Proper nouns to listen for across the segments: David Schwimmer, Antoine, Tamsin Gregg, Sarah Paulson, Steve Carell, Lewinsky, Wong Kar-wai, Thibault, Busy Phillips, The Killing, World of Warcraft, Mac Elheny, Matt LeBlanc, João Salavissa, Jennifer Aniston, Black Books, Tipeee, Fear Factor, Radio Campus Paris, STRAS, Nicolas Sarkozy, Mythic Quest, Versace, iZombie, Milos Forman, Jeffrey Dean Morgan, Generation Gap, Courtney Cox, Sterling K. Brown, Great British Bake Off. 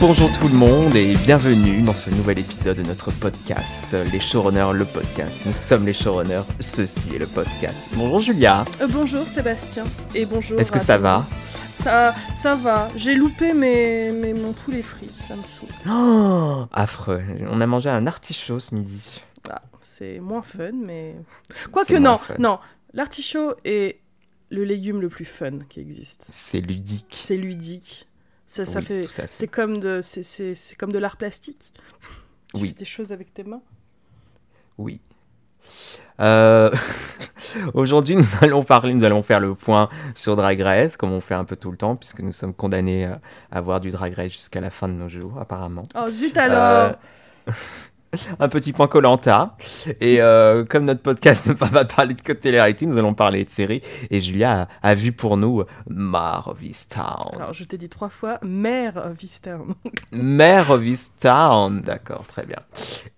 Bonjour tout le monde et bienvenue dans ce nouvel épisode de notre podcast, les showrunners, le podcast. Nous sommes les showrunners, ceci est le podcast. Bonjour Julia. Bonjour Sébastien et bonjour. Est-ce que ça va ? Ça va. J'ai loupé mon poulet frit, ça me saoule. Oh, affreux. On a mangé un artichaut ce midi. Ah, c'est moins fun, mais... Quoique non, l'artichaut est le légume le plus fun qui existe. C'est ludique. Ça oui, fait, c'est comme de l'art plastique. Tu oui. fais des choses avec tes mains. Oui. Aujourd'hui, nous allons faire le point sur Drag Race, comme on fait un peu tout le temps, puisque nous sommes condamnés à voir du Drag Race jusqu'à la fin de nos jours, apparemment. Oh zut alors. Un petit point Koh-Lanta. Et comme notre podcast ne va pas parler de télé-réalité, nous allons parler de séries. Et Julia a vu pour nous Mare of Easttown. Alors, je t'ai dit 3 fois Mare of Easttown. Mare of Easttown, d'accord, très bien.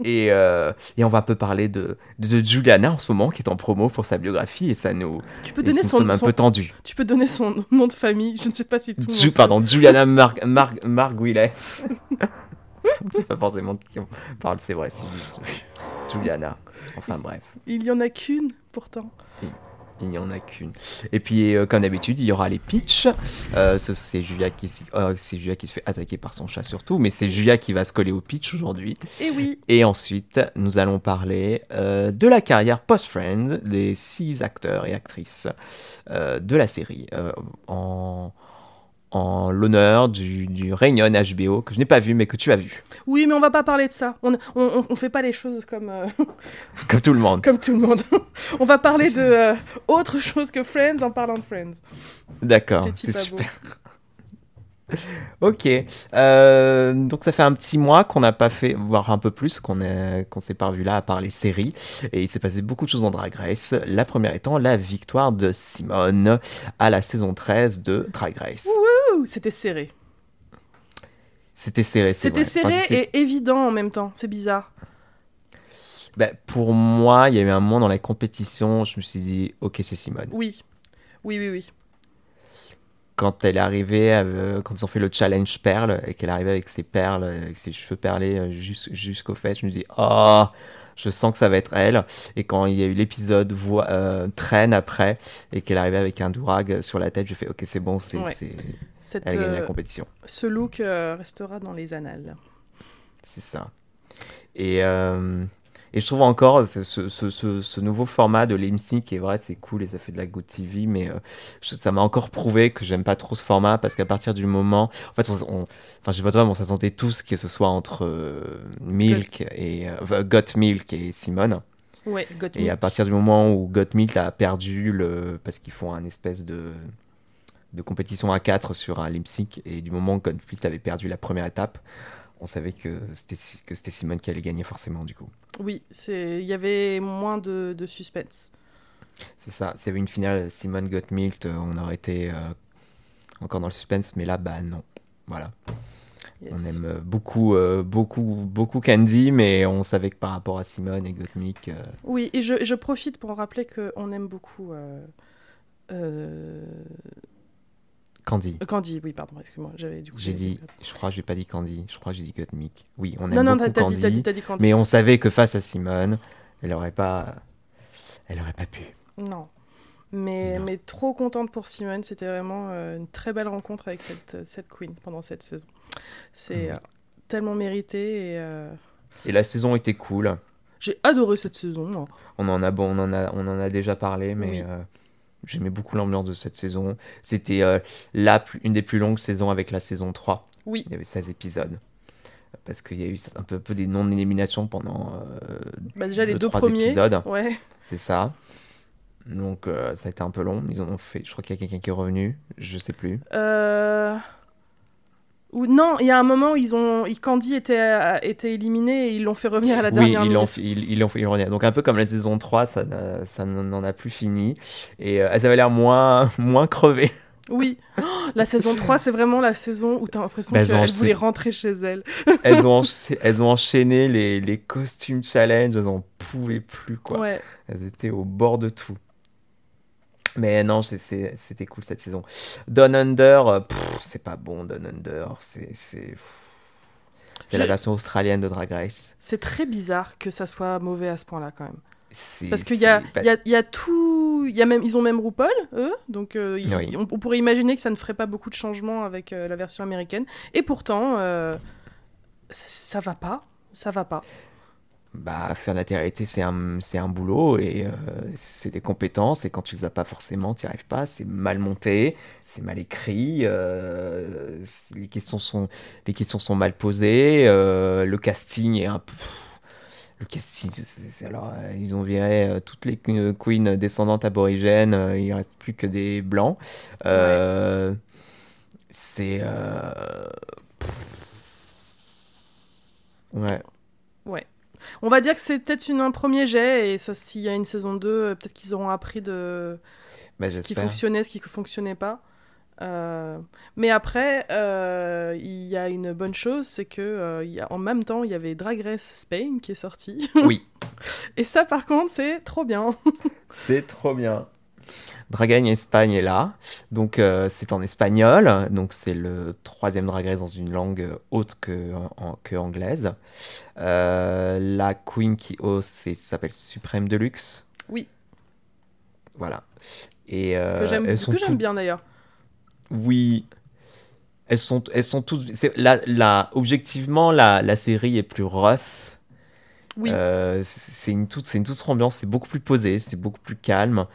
Et on va un peu parler de Juliana en ce moment, qui est en promo pour sa biographie. Et ça nous... Tu peux donner un peu tendu. Tu peux donner son nom de famille. Je ne sais pas si tout le monde... Pardon, Juliana Margulies. C'est pas forcément de qui on parle, c'est vrai, c'est juste Juliana. Enfin bref. Il y en a qu'une pourtant. Il n'y en a qu'une. Et puis comme d'habitude, il y aura les pitchs. C'est Julia qui se fait attaquer par son chat surtout, mais c'est Julia qui va se coller au pitch aujourd'hui. Et oui. Et ensuite, nous allons parler de la carrière post-Friends des 6 acteurs et actrices de la série en l'honneur du Réunion HBO, que je n'ai pas vu, mais que tu as vu. Oui, mais on ne va pas parler de ça. On ne fait pas les choses comme... Comme tout le monde. Comme tout le monde. On va parler de autre chose que Friends en parlant de Friends. D'accord, c'est super. Ok. Donc, ça fait un petit mois qu'on n'a pas fait, voire un peu plus, qu'on s'est pas revu là, à part les séries. Et il s'est passé beaucoup de choses dans Drag Race. La première étant la victoire de Simone à la saison 13 de Drag Race. Wouhou ! C'était serré. C'était serré, et évident en même temps. C'est bizarre. Bah, pour moi, il y a eu un moment dans la compétition, je me suis dit, ok, c'est Simone. Oui. Quand elle est arrivée, quand ils ont fait le challenge perles et qu'elle arrivait avec ses perles, avec ses cheveux perlés jusqu'aux fesses, je me dis « Oh, je sens que ça va être elle ». Et quand il y a eu l'épisode traîne après et qu'elle arrivait avec un dourag sur la tête, je fais « Ok, c'est bon, elle gagne la compétition ». Ce look restera dans les annales. C'est ça. Et je trouve encore ce nouveau format de l'IMC qui est vrai, c'est cool et ça fait de la good TV, mais ça m'a encore prouvé que j'aime pas trop ce format parce qu'à partir du moment... En fait, je sais pas toi, mais on s'attendait tous que ce soit entre Got Milk et Simone. Ouais, Got Milk. Et à partir du moment où Got Milk a perdu, parce qu'ils font un espèce de compétition à 4 sur un lip-sync, et du moment où Got Milk avait perdu la première étape, on savait que c'était Simone qui allait gagner forcément, du coup. Oui, il y avait moins de suspense. C'est ça. S'il y avait une finale Simone Got Milk, on aurait été encore dans le suspense, mais là, bah non. Voilà. Yes. On aime beaucoup Candy, mais on savait que par rapport à Simone et Got Milk... Oui, et je profite pour rappeler qu'on aime beaucoup... Candy, oui, pardon, excuse-moi. J'ai pas dit Candy, je crois que j'ai dit Got Milk. Oui, on aime beaucoup Candy, t'as dit Candy. Mais on savait que face à Simone, elle aurait pas pu. Non, mais trop contente pour Simone, c'était vraiment une très belle rencontre avec cette queen pendant cette saison. C'est tellement mérité. Et la saison était cool. J'ai adoré cette saison. Moi. On en a déjà parlé, mais... Oui. J'aimais beaucoup l'ambiance de cette saison. C'était une des plus longues saisons avec la saison 3. Oui. Il y avait 16 épisodes. Parce qu'il y a eu un peu des non-éliminations pendant déjà les 2 premiers épisodes. Ouais. C'est ça. Donc ça a été un peu long. Ils en ont fait... Je crois qu'il y a quelqu'un qui est revenu. Je sais plus. Non, il y a un moment où Candy était éliminé et ils l'ont fait revenir à la dernière minute. Ils l'ont fait revenir. Donc un peu comme la saison 3, ça n'en a plus fini. Et elles avaient l'air moins crevées. Oui, la saison 3, c'est vraiment la saison où t'as l'impression qu'elles voulaient rentrer chez elles. Elles ont enchaîné les costumes challenge, elles n'en pouvaient plus, quoi. Ouais. Elles étaient au bord de tout. Mais non, c'était cool cette saison. Down Under, c'est pas bon, Down Under. C'est la version australienne de Drag Race. C'est très bizarre que ça soit mauvais à ce point-là, quand même. Parce qu'il y a tout... Ils ont même RuPaul, eux. Donc, on pourrait imaginer que ça ne ferait pas beaucoup de changements avec la version américaine. Et pourtant, ça va pas. Ça va pas. Bah, faire l'intériorité, c'est un boulot et c'est des compétences. Et quand tu les as pas forcément, tu n'y arrives pas. C'est mal monté, c'est mal écrit. Les questions sont mal posées. Le casting est un peu... Le casting, alors, ils ont viré toutes les queens descendantes aborigènes. Il ne reste plus que des blancs. Ouais. C'est... Ouais. On va dire que c'est peut-être un premier jet, et ça, s'il y a une saison 2, peut-être qu'ils auront appris de ce qui fonctionnait, ce qui ne fonctionnait pas. Mais après, il y a une bonne chose, c'est que en même temps, il y avait Drag Race Spain qui est sorti. Oui. Et ça, par contre, c'est trop bien. C'est trop bien. Drag Race Espagne est là, donc c'est en espagnol, donc c'est le troisième Drag Race dans une langue autre que anglaise. La queen qui host s'appelle Supremme de Luxe. Oui. Voilà. Et j'aime bien d'ailleurs. Oui. Elles sont toutes. Objectivement, la série est plus rough. Oui. C'est une toute ambiance. C'est beaucoup plus posé. C'est beaucoup plus calme.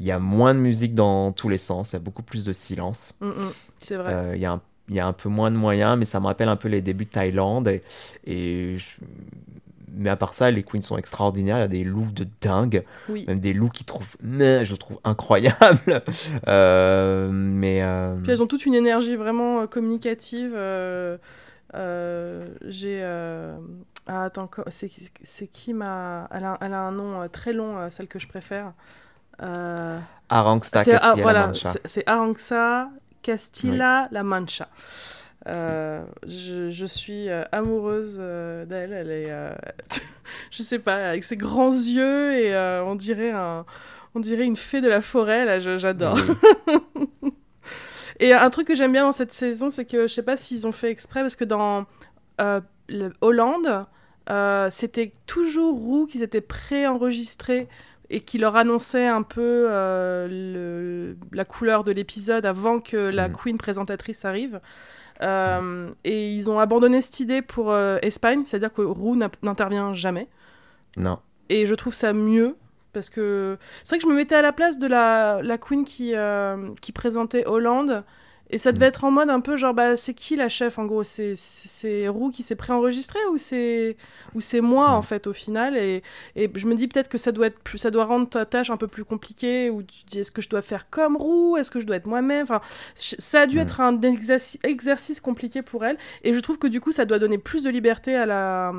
Il y a moins de musique dans tous les sens. Il y a beaucoup plus de silence. C'est vrai. Il y a un peu moins de moyens, mais ça me rappelle un peu les débuts de Thaïlande. Mais à part ça, les queens sont extraordinaires. Il y a des looks de dingue. Oui. Même des looks je trouve incroyables. Puis elles ont toute une énergie vraiment communicative. C'est qui ma... Elle a un nom très long, celle que je préfère. Arantxa Castilla la Mancha. C'est Arantxa Castilla la Mancha. Je suis amoureuse d'elle. Elle est, je sais pas, avec ses grands yeux et on dirait une fée de la forêt. Là, j'adore. Oui. Et un truc que j'aime bien dans cette saison, c'est que je sais pas s'ils ont fait exprès parce que dans Hollande, c'était toujours roux qu'ils étaient préenregistrés et qui leur annonçait un peu la couleur de l'épisode avant que la queen présentatrice arrive. Et ils ont abandonné cette idée pour Espagne, c'est-à-dire que Roux n'intervient jamais. Non. Et je trouve ça mieux, parce que... C'est vrai que je me mettais à la place de la queen qui présentait Hollande, et ça devait être en mode un peu genre, bah, c'est qui la chef, en gros? C'est Roux qui s'est préenregistré ou c'est moi, en fait, au final? Et je me dis peut-être que ça doit rendre ta tâche un peu plus compliquée, ou tu dis, est-ce que je dois faire comme Roux? Est-ce que je dois être moi-même? Enfin, ça a dû être un exercice compliqué pour elle, et je trouve que du coup, ça doit donner plus de liberté à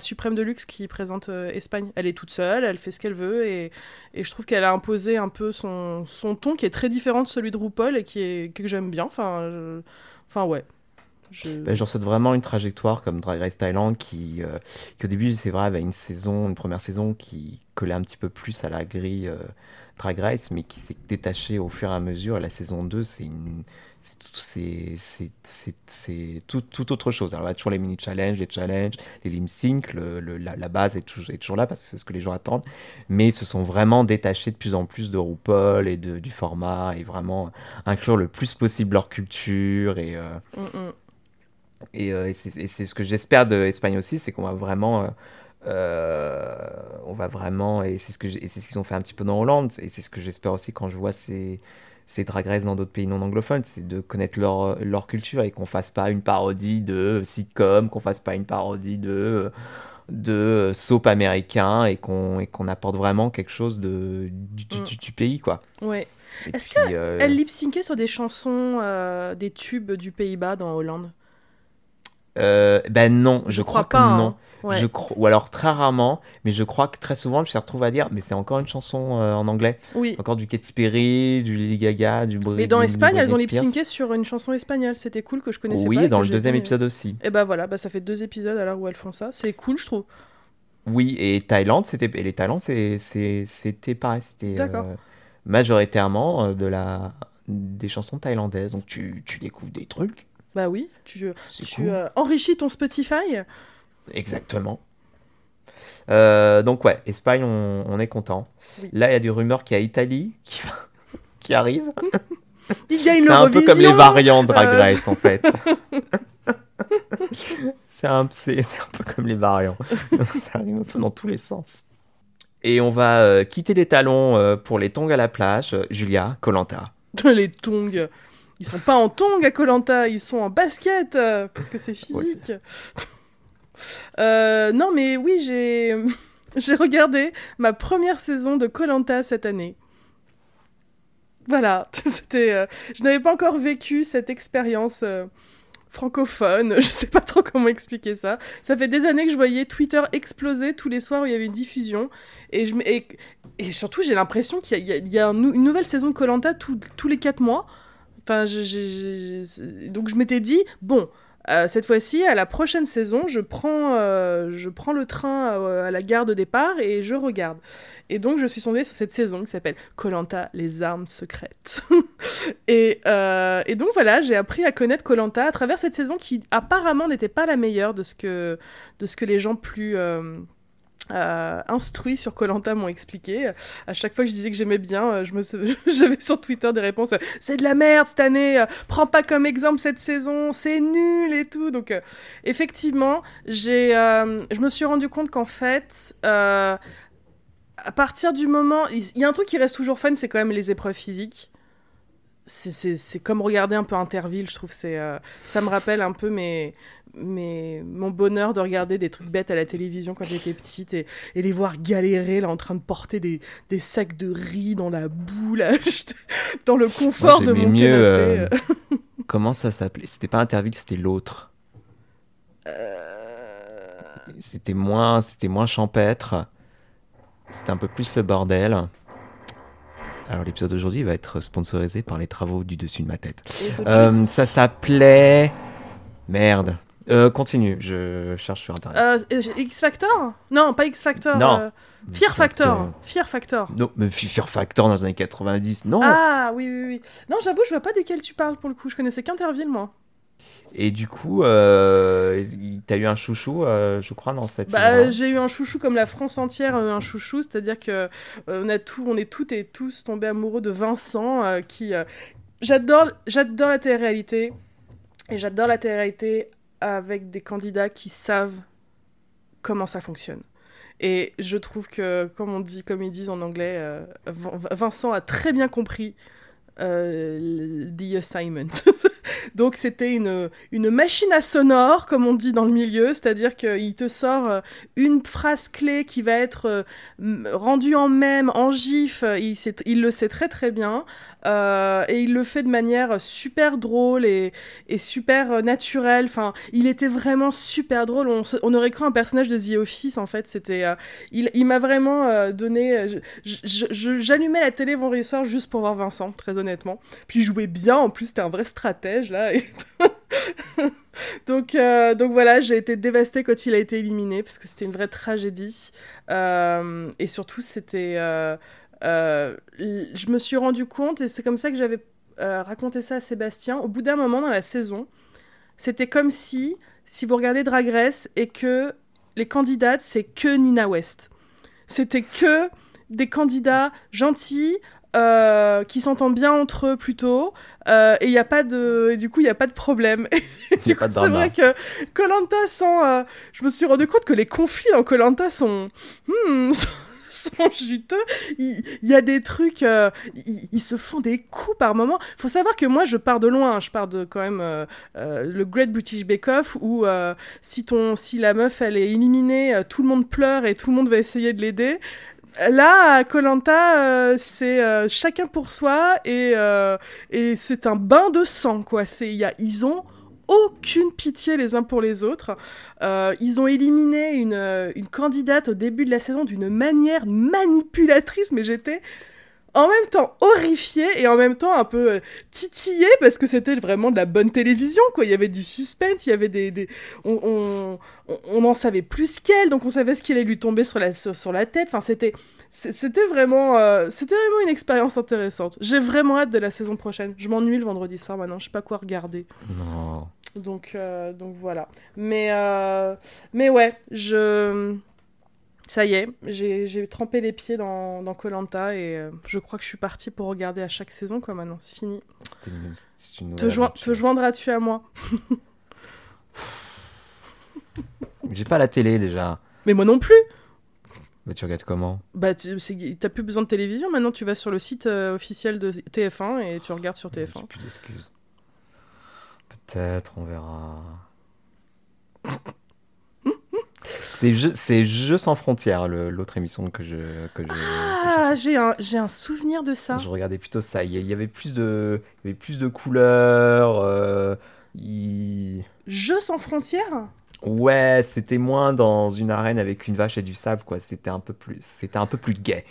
Supreme de Luxe qui présente Espagne. Elle est toute seule, elle fait ce qu'elle veut, et je trouve qu'elle a imposé un peu son ton, qui est très différent de celui de RuPaul, et que j'aime bien. Ouais. J'en souhaite vraiment une trajectoire comme Drag Race Thailand qui au début, c'est vrai, avait une première saison qui collait un petit peu plus à la grille Drag Race, mais qui s'est détachée au fur et à mesure. Et la saison 2, c'est tout autre chose. Alors, il y a toujours les mini-challenges, les challenges, les lip-sync, la base est toujours là parce que c'est ce que les gens attendent. Mais ils se sont vraiment détachés de plus en plus de RuPaul et du format, et vraiment inclure le plus possible leur culture. Et c'est ce que j'espère de Espagne aussi, c'est qu'on va vraiment... c'est ce qu'ils ont fait un petit peu dans Hollande, et c'est ce que j'espère aussi quand je vois ces Drag Race dans d'autres pays non anglophones, c'est de connaître leur culture, et qu'on fasse pas une parodie de sitcom, qu'on fasse pas une parodie de soap américain, et qu'on apporte vraiment quelque chose du pays, quoi. Ouais. Et est-ce qu'elle lip-syncait sur des chansons, des tubes du Pays-Bas dans Hollande? Non, je crois pas, que non. Hein. Ouais. Ou alors très rarement, mais je crois que très souvent je me retrouve à dire, mais c'est encore une chanson en anglais. Oui. Encore du Katy Perry, du Lady Gaga, du Britney. Mais dans Espagne, elles ont lip-synqué sur une chanson espagnole. C'était cool, que je connaissais pas. Oui, dans le deuxième épisode aussi. Et voilà, ça fait 2 épisodes à l'heure où elles font ça. C'est cool, je trouve. Oui, et Thaïlande, c'était pareil. C'était majoritairement des chansons thaïlandaises. Donc tu découvres des trucs. Bah oui, tu enrichis ton Spotify. Exactement. Donc ouais, Espagne, on est content. Oui. Là, il y a des rumeurs qu'il y a Italie qui arrive. Il y a une Eurovision. C'est un peu comme les variants Drag Race, en fait. C'est un peu comme les variants. Ça arrive un peu dans tous les sens. Et on va quitter les talons pour les tongs à la plage. Julia, Koh-Lanta. Les tongs. Ils sont pas en tongs à Koh-Lanta, ils sont en basket, parce que c'est physique. Oui. Non, mais oui, j'ai regardé ma première saison de Koh-Lanta cette année. Voilà, c'était, je n'avais pas encore vécu cette expérience francophone, je ne sais pas trop comment expliquer ça. Ça fait des années que je voyais Twitter exploser tous les soirs où il y avait une diffusion. Et surtout, j'ai l'impression qu'il y a une nouvelle saison de Koh-Lanta tous les 4 mois. Enfin, donc je m'étais dit, bon... cette fois-ci, à la prochaine saison, je prends le train à la gare de départ et je regarde. Et donc, je suis tombée sur cette saison qui s'appelle Koh-Lanta, les armes secrètes. Et donc, voilà, j'ai appris à connaître Koh-Lanta à travers cette saison qui, apparemment, n'était pas la meilleure de ce que les gens plus... instruits sur Koh-Lanta m'ont expliqué. À chaque fois que je disais que j'aimais bien, j'avais sur Twitter des réponses « C'est de la merde cette année, prends pas comme exemple cette saison, c'est nul et tout ». Donc effectivement, je me suis rendu compte qu'en fait, à partir du moment... Il y a un truc qui reste toujours fun, c'est quand même les épreuves physiques. C'est comme regarder un peu Interville, je trouve. Ça me rappelle un peu mon bonheur de regarder des trucs bêtes à la télévision quand j'étais petite et les voir galérer là, en train de porter des sacs de riz dans la boue, là, dans le confort de mon canapé. Comment ça s'appelait ? C'était pas Interville, c'était l'autre. C'était moins champêtre. C'était un peu plus le bordel. Alors, l'épisode d'aujourd'hui va être sponsorisé par les travaux du dessus de ma tête. Ça s'appelait... Merde. Continue, je cherche sur Internet. X Factor ? Non, pas X Factor. Non. Fear Factor. Non, mais Fear Factor dans les années 90, non. Ah, oui. Non, j'avoue, je vois pas de quel tu parles, pour le coup. Je connaissais qu'Interville, moi. Et du coup, t'as eu un chouchou, je crois, dans cette saison-là. J'ai eu un chouchou comme la France entière a eu un chouchou, c'est-à-dire que on est toutes et tous tombés amoureux de Vincent, qui... J'adore la télé-réalité, et j'adore la télé-réalité avec des candidats qui savent comment ça fonctionne. Et je trouve que, comme ils disent en anglais, Vincent a très bien compris the assignment. Donc c'était une machine à sonore, comme on dit dans le milieu, c'est-à-dire qu'il te sort une phrase clé qui va être rendue en mème, en gif, il le sait très très bien, et il le fait de manière super drôle et super naturelle. Enfin, il était vraiment super drôle, on aurait cru un personnage de The Office, en fait. C'était, il m'a vraiment donné... J'allumais la télé vendredi soir juste pour voir Vincent, très honnêtement, puis il jouait bien, en plus c'était un vrai stratège, là. Donc voilà, j'ai été dévastée quand il a été éliminé, parce que c'était une vraie tragédie, et surtout c'était... je me suis rendu compte, et c'est comme ça que j'avais raconté ça à Sébastien, au bout d'un moment dans la saison, c'était comme si vous regardez Drag Race et que les candidates, c'est que Nina West. C'était que des candidats gentils, qui s'entendent bien entre eux plutôt, et du coup il n'y a pas de problème. Du coup, c'est vrai que Koh-Lanta je me suis rendu compte que les conflits dans Koh-Lanta sont juteux. Il y a des trucs, ils se font des coups par moment. Faut savoir que moi je pars de loin, je pars de quand même le Great British Bake Off où si la meuf elle est éliminée, tout le monde pleure et tout le monde va essayer de l'aider. Là, à Koh-Lanta, c'est chacun pour soi et c'est un bain de sang, quoi. Ils ont aucune pitié les uns pour les autres. Ils ont éliminé une candidate au début de la saison d'une manière manipulatrice, mais j'étais en même temps horrifiée et en même temps un peu titillée parce que c'était vraiment de la bonne télévision, quoi. Il y avait du suspense, il y avait des... On en savait plus qu'elle, donc on savait ce qui allait lui tomber sur la tête. Enfin, c'était vraiment une expérience intéressante. J'ai vraiment hâte de la saison prochaine. Je m'ennuie le vendredi soir maintenant, je sais pas quoi regarder. Non. Donc voilà. Mais ouais, ça y est, j'ai trempé les pieds dans Koh-Lanta et je crois que je suis partie pour regarder à chaque saison, quoi, maintenant, c'est fini. C'est une te joindras-tu à moi? J'ai pas la télé, déjà. Mais moi non plus. Bah, tu regardes comment? Bah, t'as plus besoin de télévision, maintenant tu vas sur le site officiel de TF1 et tu regardes sur TF1. J'ai plus d'excuses. Peut-être, on verra... C'est Jeux sans frontières, l'autre émission que je j'ai un souvenir de ça. Je regardais plutôt ça. Il y avait plus de couleurs. Jeux sans frontières. Ouais, c'était moins dans une arène avec une vache et du sable, quoi. C'était un peu plus gay.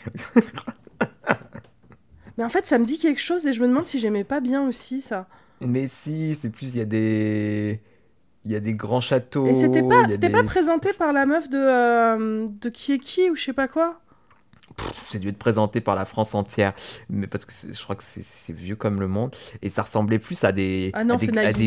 Mais en fait, ça me dit quelque chose et je me demande si j'aimais pas bien aussi ça. Mais si, c'est plus il y a des grands châteaux. Et c'était pas présenté par la meuf de qui est qui ou je sais pas quoi. C'est dû être présenté par la France entière, mais parce que je crois que c'est vieux comme le monde et ça ressemblait plus à des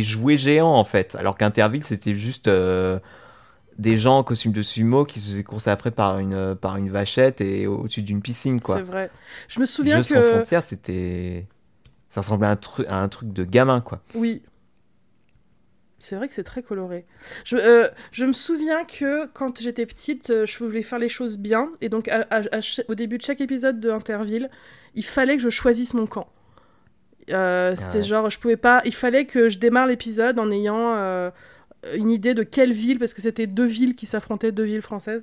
jouets géants en fait. Alors qu'Interville c'était juste des gens en costume de sumo qui se faisaient courser après par une vachette et au-dessus d'une piscine quoi. C'est vrai. Je me souviens que Jeux sans frontières ça ressemblait à un truc de gamin quoi. Oui. C'est vrai que c'est très coloré. Je me souviens que quand j'étais petite, je voulais faire les choses bien. Et donc, au début de chaque épisode de Interville, il fallait que je choisisse mon camp. C'était genre, je pouvais pas... Il fallait que je démarre l'épisode en ayant une idée de quelle ville, parce que c'était deux villes qui s'affrontaient, deux villes françaises.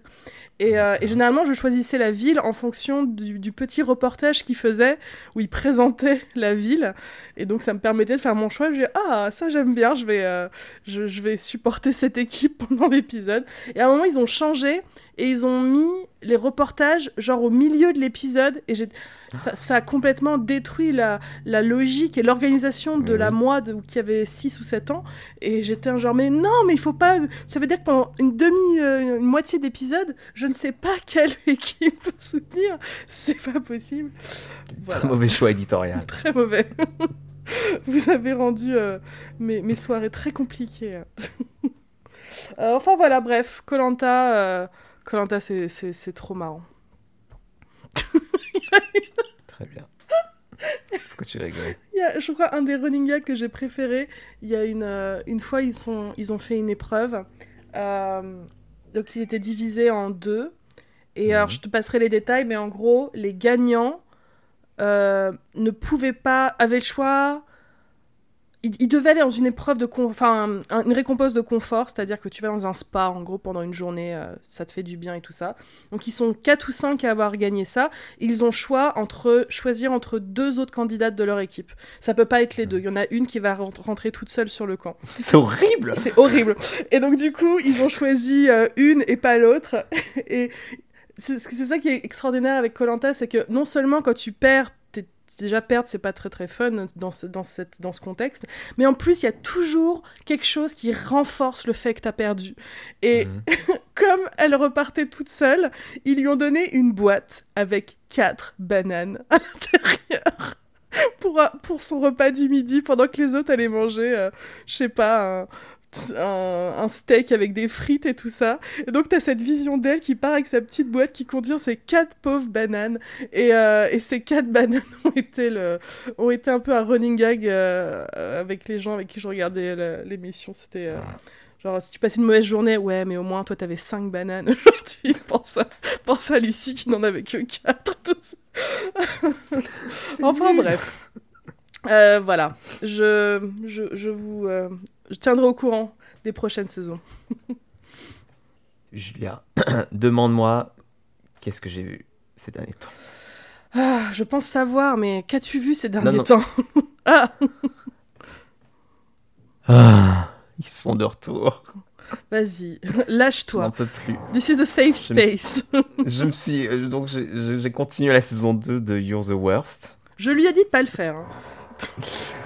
Et généralement, je choisissais la ville en fonction du petit reportage qu'ils faisaient, où ils présentaient la ville. Et donc, ça me permettait de faire mon choix. Je dis, ah, ça, j'aime bien. Je vais supporter cette équipe pendant l'épisode. Et à un moment, ils ont changé et ils ont mis les reportages genre au milieu de l'épisode. Et ça a complètement détruit la logique et l'organisation de la moi qui avait 6 ou 7 ans. Et j'étais genre, mais non, mais il faut pas... Ça veut dire que pendant une moitié d'épisode, je ne sais pas quelle équipe soutenir, c'est pas possible. Voilà. Très mauvais choix éditorial. Très mauvais. Vous avez rendu mes soirées très compliquées. Enfin voilà, bref, Koh-Lanta, c'est trop marrant. Très bien. Pourquoi tu rigoles? Il y a, je crois, un des running gags que j'ai préféré. Il y a une fois, ils ont fait une épreuve. Donc, ils étaient divisés en deux. Et alors, je te passerai les détails, mais en gros, les gagnants ne pouvaient pas... avaient le choix... Ils devaient aller dans une épreuve de... une récompense de confort, c'est-à-dire que tu vas dans un spa, en gros, pendant une journée, ça te fait du bien et tout ça. Donc, ils sont 4 ou 5 à avoir gagné ça. Ils ont choisir entre deux autres candidates de leur équipe. Ça peut pas être les deux. Il y en a une qui va rentrer toute seule sur le camp. C'est horrible! C'est horrible! Et donc, du coup, ils ont choisi une et pas l'autre. Et c'est ça qui est extraordinaire avec Koh-Lanta, c'est que non seulement quand tu perds, déjà perdre c'est pas très très fun dans ce contexte, mais en plus il y a toujours quelque chose qui renforce le fait que t'as perdu et comme elle repartait toute seule, ils lui ont donné une boîte avec 4 bananes à l'intérieur pour son repas du midi pendant que les autres allaient manger je sais pas un steak avec des frites et tout ça. Et donc t'as cette vision d'elle qui part avec sa petite boîte qui contient ces 4 pauvres bananes et ces 4 bananes ont été un peu un running gag avec les gens avec qui je regardais l'émission. C'était genre si tu passais une mauvaise journée, ouais mais au moins toi t'avais 5 bananes aujourd'hui, pense à Lucie qui n'en avait que 4. Enfin bref. Voilà, je tiendrai au courant des prochaines saisons. Julia, demande-moi qu'est-ce que j'ai vu ces derniers temps. Ah, je pense savoir, mais qu'as-tu vu ces derniers temps? Ils sont de retour. Vas-y, lâche-toi. J'en peux plus. This is a safe space. J'ai continué la saison 2 de You're the Worst. Je lui ai dit de pas le faire.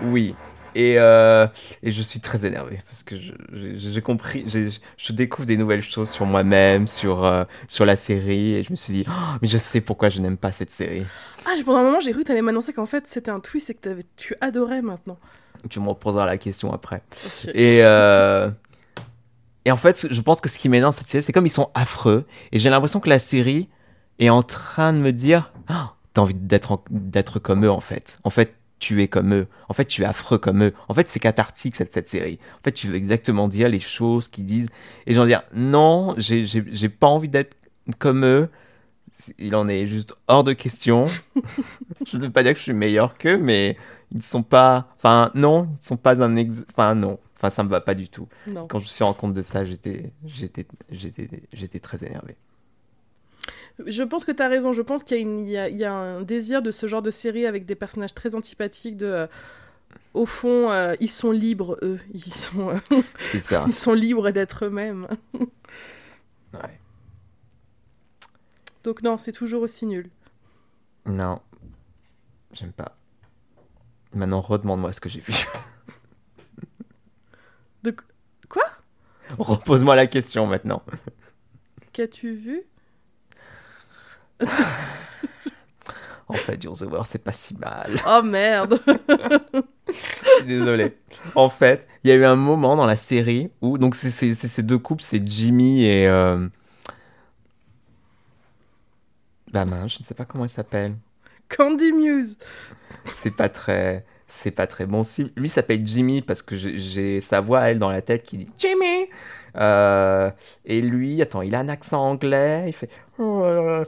Oui. Et je suis très énervé parce que j'ai compris, je découvre des nouvelles choses sur moi-même, sur la série, et je me suis dit, oh, mais je sais pourquoi je n'aime pas cette série. Ah, pendant un moment, j'ai cru que tu allais m'annoncer qu'en fait c'était un twist et que tu adorais maintenant. Tu me reposeras la question après. Okay. Et en fait, je pense que ce qui m'énerve dans cette série, c'est comme ils sont affreux, et j'ai l'impression que la série est en train de me dire, oh, t'as envie d'être comme eux en fait. En fait, tu es comme eux. En fait, tu es affreux comme eux. En fait, c'est cathartique cette série. En fait, tu veux exactement dire les choses qu'ils disent. Et j'en dis, non, j'ai pas envie d'être comme eux. Il en est juste hors de question. Je ne veux pas dire que je suis meilleur qu'eux, mais ils ne sont pas... Enfin, non, ils ne sont pas un... Enfin, non. Enfin, ça ne me va pas du tout. Non. Quand je me suis rendu compte de ça, j'étais très énervé. Je pense que tu as raison. Je pense qu'il y a, il y a un désir de ce genre de série avec des personnages très antipathiques de... au fond, ils sont libres, eux. C'est ça. Ils sont libres d'être eux-mêmes. Ouais. Donc non, c'est toujours aussi nul. Non. J'aime pas. Maintenant, redemande-moi ce que j'ai vu. De quoi ? Repose-moi la question, maintenant. Qu'as-tu vu ? En fait, You're the Worst, c'est pas si mal. Oh merde. Je suis désolé. En fait, il y a eu un moment dans la série où donc c'est ces deux couples, c'est Jimmy et bah mince, je ne sais pas comment il s'appelle. Candy Muse. C'est pas très bon. Si lui s'appelle Jimmy parce que j'ai sa voix à elle dans la tête qui dit Jimmy. Et lui, attends, il a un accent anglais, il fait Paul.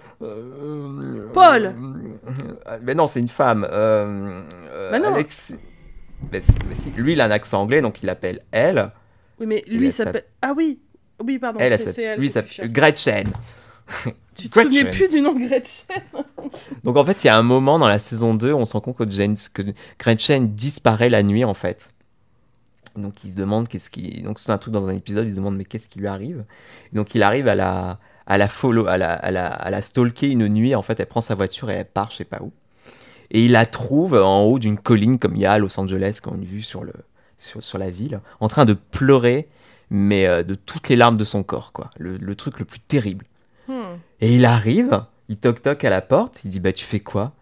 Mais non, c'est une femme. Bah non. Alex... mais si, lui, il a un accent anglais, donc il l'appelle elle. Oui, mais lui s'appelle. Ah oui, oui, pardon. Elle, c'est elle. Lui s'appelle Gretchen. Tu te souviens plus du nom Gretchen. Donc en fait, il y a un moment dans la saison 2, on se rend compte que Gretchen disparaît la nuit en fait. Donc il se demande qu'est-ce qui, donc c'est un truc dans un épisode, il se demande mais qu'est-ce qui lui arrive. Donc il arrive à la follow, à la stalker une nuit en fait. Elle prend sa voiture et elle part je sais pas où. Et il la trouve en haut d'une colline comme il y a à Los Angeles quand on a une vue sur la ville, en train de pleurer mais de toutes les larmes de son corps quoi. Le truc le plus terrible. Et il arrive, il toque à la porte, il dit bah tu fais quoi ?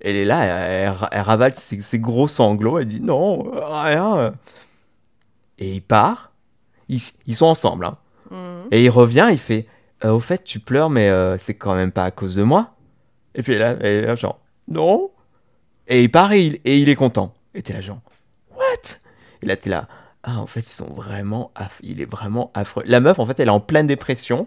Elle est là, elle ravale ses gros sanglots, elle dit non, rien. Et il part, ils sont ensemble, hein. Et il revient, il fait au fait tu pleures mais c'est quand même pas à cause de moi. Et puis là, elle est là genre non. Et il part et il est content. Et t'es là genre what ? Et là t'es là ah en fait ils sont vraiment il est vraiment affreux. La meuf en fait elle est en pleine dépression.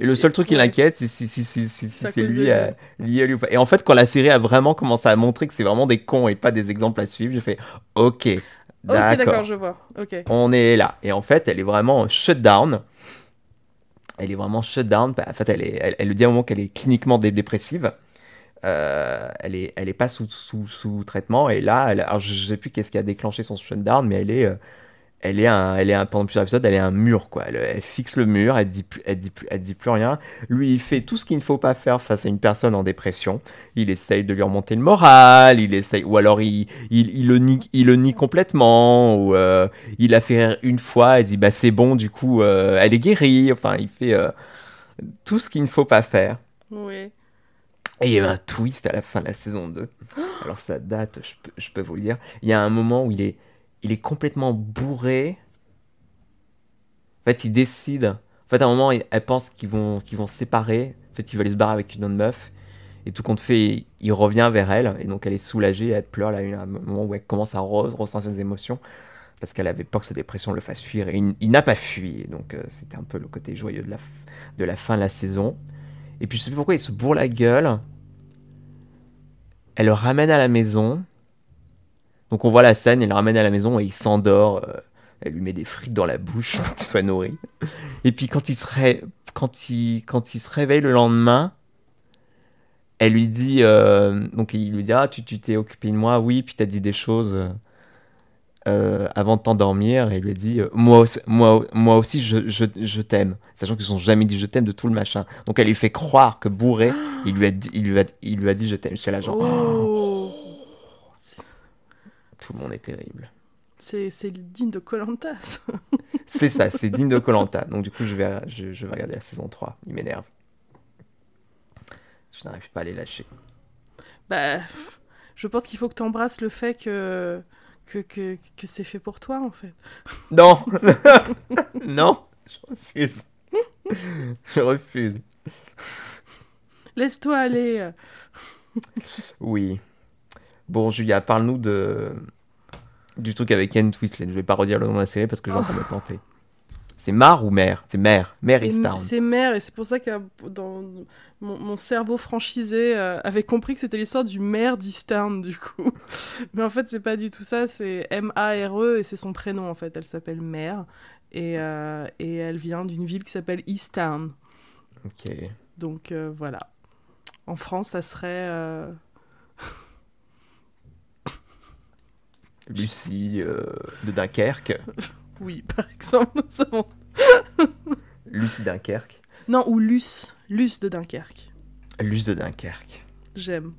Et le seul truc qui l'inquiète, c'est si c'est lui à lui ou pas. Et en fait, quand la série a vraiment commencé à montrer que c'est vraiment des cons et pas des exemples à suivre, j'ai fait « Ok, d'accord. » Ok, d'accord, je vois. Okay. On est là. Et en fait, elle est vraiment shut down. Elle est vraiment shut down. En fait, elle le dit à un moment qu'elle est cliniquement dépressive. Elle est pas sous traitement. Et là, alors je sais plus qu'est-ce qui a déclenché son shut down, mais elle est... pendant plusieurs épisodes, elle est un mur, quoi. Elle fixe le mur, elle dit plus rien. Lui, il fait tout ce qu'il ne faut pas faire face à une personne en dépression. Il essaye de lui remonter le moral, ou alors il le nie complètement, ou il la fait rire une fois, elle dit bah c'est bon, du coup, elle est guérie. Enfin, il fait tout ce qu'il ne faut pas faire. Oui. Et il y a eu un twist à la fin de la saison 2. Alors ça date, je peux vous le dire. Il y a un moment où il est complètement bourré. En fait, il décide. En fait, à un moment, elle pense qu'ils vont se séparer. En fait, il va aller se barrer avec une autre meuf. Et tout compte fait, il revient vers elle. Et donc, elle est soulagée. Elle pleure. Là, il y a un moment où elle commence à ressentir ses émotions. Parce qu'elle avait peur que sa dépression le fasse fuir. Et il n'a pas fui. Donc, c'était un peu le côté joyeux de la fin de la saison. Et puis, je sais plus pourquoi, il se bourre la gueule. Elle le ramène à la maison. Donc on voit la scène, il le ramène à la maison et il s'endort. Elle lui met des frites dans la bouche pour qu'il soit nourri. Et puis quand il se réveille le lendemain, elle lui dit... donc il lui dit « Ah, tu t'es occupé de moi, oui, puis t'as dit des choses avant de t'endormir. » Et il lui dit « Moi aussi, je t'aime. » Sachant qu'ils ne sont jamais dit « Je t'aime » de tout le machin. Donc elle lui fait croire que bourré, il lui a dit « Je t'aime. » Je suis là genre... Oh. tout le monde est terrible. C'est digne de Koh-Lanta. C'est ça, c'est digne de Koh-Lanta. Donc du coup, je vais regarder la saison 3. Il m'énerve. Je n'arrive pas à les lâcher. Bah, je pense qu'il faut que tu embrasses le fait que c'est fait pour toi, en fait. Non. Non, je refuse. Je refuse. Laisse-toi aller. Oui. Bon, Julia, parle-nous du truc avec Ken Twistley. Je vais pas redire le nom de la série parce que j'ai encore me planter. C'est Mare ou Mare ? C'est Mare. Mare Easttown. C'est Mare, et c'est pour ça que dans mon cerveau franchisé avait compris que c'était l'histoire du maire d'Easttown, du coup. Mais en fait, c'est pas du tout ça. C'est M-A-R-E, et c'est son prénom, en fait. Elle s'appelle Mare, et elle vient d'une ville qui s'appelle Easttown. Ok. Donc, voilà. En France, ça serait... Lucie de Dunkerque. Oui, par exemple, nous savons. Lucie Dunkerque. Non, ou Luce. Luce de Dunkerque. Luce de Dunkerque. J'aime.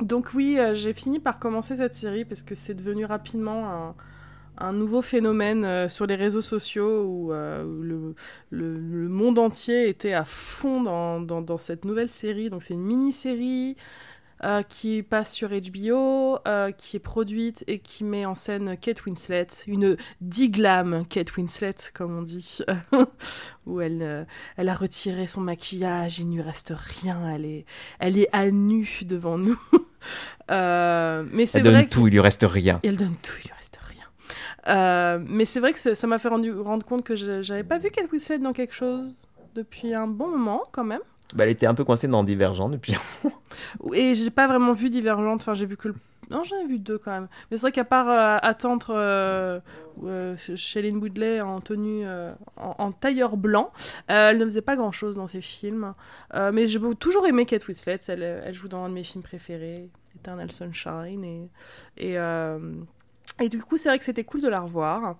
Donc oui, j'ai fini par commencer cette série parce que c'est devenu rapidement un nouveau phénomène sur les réseaux sociaux où le monde entier était à fond dans cette nouvelle série. Donc c'est une mini-série... qui passe sur HBO, qui est produite et qui met en scène Kate Winslet, une diglam Kate Winslet, comme on dit, où elle a retiré son maquillage, il ne lui reste rien, elle est à nu devant nous. Mais c'est vrai tout, il lui reste rien. Elle donne tout, il lui reste rien. Mais c'est vrai que ça m'a fait rendre compte que je n'avais pas vu Kate Winslet dans quelque chose depuis un bon moment, quand même. Bah, elle était un peu coincée dans Divergent depuis. Et j'ai pas vraiment vu Divergent. Enfin, j'ai vu que non, j'en ai vu deux quand même. Mais c'est vrai qu'à part attendre Shailene Woodley en tenue en tailleur blanc, elle ne faisait pas grand chose dans ses films. Mais j'ai toujours aimé Kate Winslet. Elle joue dans un de mes films préférés, Eternal Sunshine. Et du coup, c'est vrai que c'était cool de la revoir.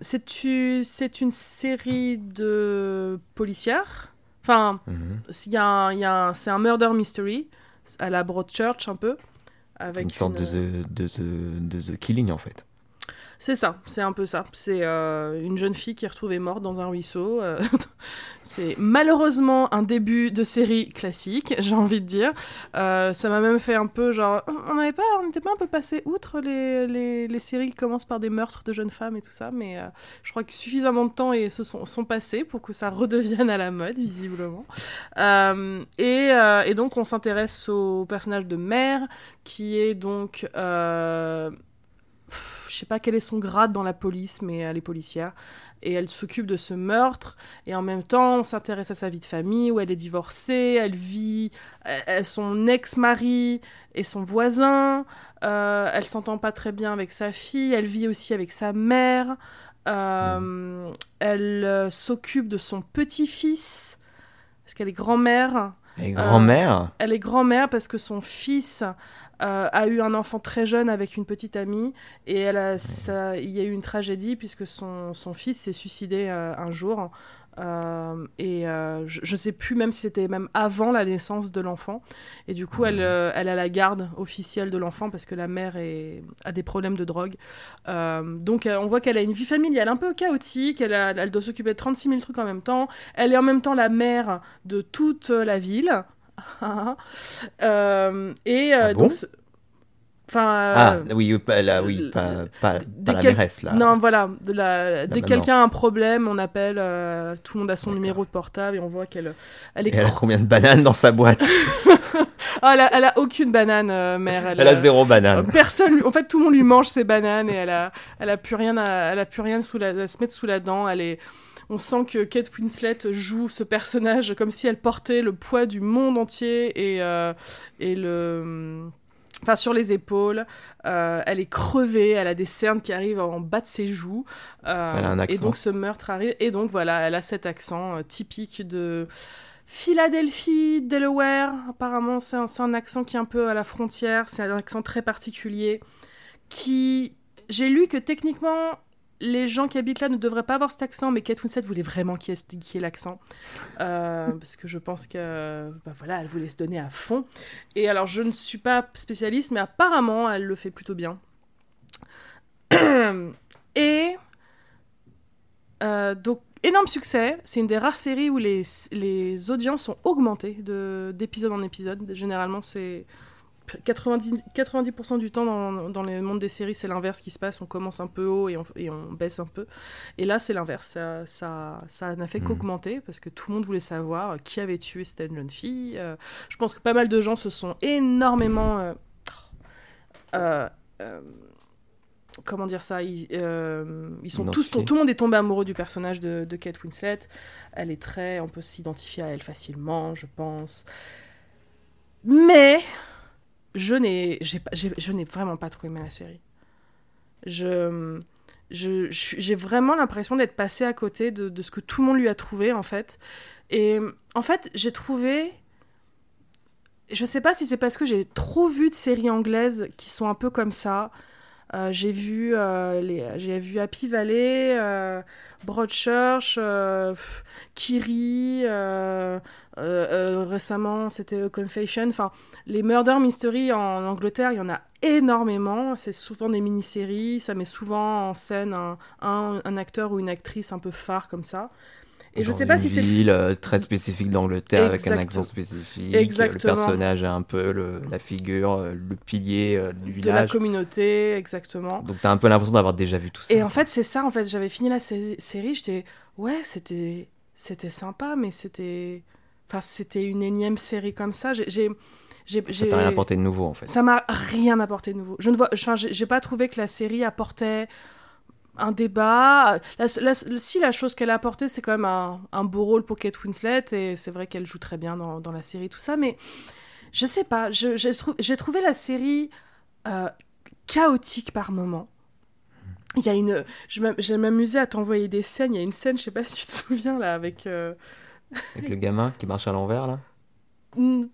C'est une série de policières. Enfin, c'est un murder mystery à la Broadchurch un peu. Avec une sorte de The Killing, en fait. C'est ça, c'est un peu ça. C'est une jeune fille qui est retrouvée morte dans un ruisseau. C'est malheureusement un début de série classique, j'ai envie de dire. Ça m'a même fait un peu genre... On n'était pas un peu passé outre les séries qui commencent par des meurtres de jeunes femmes et tout ça, mais je crois que suffisamment de temps sont passés pour que ça redevienne à la mode, visiblement. Et donc, on s'intéresse au personnage de Mare, qui est donc... je sais pas quel est son grade dans la police, mais elle est policière, et elle s'occupe de ce meurtre, et en même temps, on s'intéresse à sa vie de famille, où elle est divorcée, elle vit, son ex-mari et son voisin, elle s'entend pas très bien avec sa fille, elle vit aussi avec sa mère, elle s'occupe de son petit-fils, parce qu'elle est grand-mère. Elle est grand-mère ? Elle est grand-mère parce que son fils... a eu un enfant très jeune avec une petite amie, et il y a eu une tragédie puisque son fils s'est suicidé un jour, et je ne sais plus même si c'était même avant la naissance de l'enfant, et du coup elle a la garde officielle de l'enfant parce que la mère a des problèmes de drogue, donc on voit qu'elle a une vie familiale un peu chaotique, elle doit s'occuper de 36 000 trucs en même temps, elle est en même temps la mère de toute la ville. Donc, pas la mairesse là. Non, voilà, dès que quelqu'un a un problème, on appelle, tout le monde a son numéro de portable et on voit qu'elle est. Et elle a combien de bananes dans sa boîte? Elle a aucune banane, mère. Elle a zéro banane. Personne, en fait, tout le monde lui mange ses bananes et elle a plus rien à se mettre sous la dent. On sent que Kate Winslet joue ce personnage comme si elle portait le poids du monde entier enfin, sur les épaules. Elle est crevée, elle a des cernes qui arrivent en bas de ses joues. Elle a un accent. Et donc ce meurtre arrive. Et donc voilà, elle a cet accent typique de Philadelphie, Delaware. Apparemment, c'est un accent qui est un peu à la frontière. C'est un accent très particulier. J'ai lu que techniquement... les gens qui habitent là ne devraient pas avoir cet accent, mais Kate Winslet voulait vraiment qu'il y ait l'accent, parce que je pense que, bah voilà, elle voulait se donner à fond. Et alors, je ne suis pas spécialiste, mais apparemment, elle le fait plutôt bien. Et donc, énorme succès. C'est une des rares séries où les audiences ont augmenté d'épisode en épisode. Généralement, c'est 90% du temps dans le monde des séries, c'est l'inverse qui se passe. On commence un peu haut et on baisse un peu. Et là, c'est l'inverse. Ça n'a fait qu'augmenter parce que tout le monde voulait savoir qui avait tué cette jeune fille. Je pense que pas mal de gens se sont énormément... comment dire ça, ils sont tous, tout le monde est tombé amoureux du personnage de Kate Winslet. Elle est très, on peut s'identifier à elle facilement, je pense. Mais je n'ai vraiment pas trop aimé la série. J'ai vraiment l'impression d'être passée à côté de ce que tout le monde lui a trouvé, en fait. Et en fait, j'ai trouvé... Je sais pas si c'est parce que j'ai trop vu de séries anglaises qui sont un peu comme ça... J'ai vu Happy Valley, Broadchurch, Kiri, récemment c'était Confession, enfin les murder mystery en Angleterre, il y en a énormément, c'est souvent des mini-séries, ça met souvent en scène un acteur ou une actrice un peu phare comme ça. Et genre je sais pas si c'est une ville très spécifique d'Angleterre. Exactement. Avec un accent spécifique. Exactement. Le personnage a un peu la figure, le pilier du village. De la communauté, exactement. Donc t'as un peu l'impression d'avoir déjà vu tout ça. Et en fait c'est ça, en fait j'avais fini la série, j'étais ouais c'était sympa, mais c'était une énième série comme ça. Ça t'a rien apporté de nouveau en fait. Ça m'a rien apporté de nouveau. J'ai pas trouvé que la série apportait un débat. La chose qu'elle a apportée, c'est quand même un beau rôle pour Kate Winslet, et c'est vrai qu'elle joue très bien dans la série, tout ça, mais je sais pas, j'ai trouvé la série chaotique par moments. Il y a une... Je m'amusais à t'envoyer des scènes, il y a une scène, je sais pas si tu te souviens, là, avec le gamin qui marche à l'envers, là.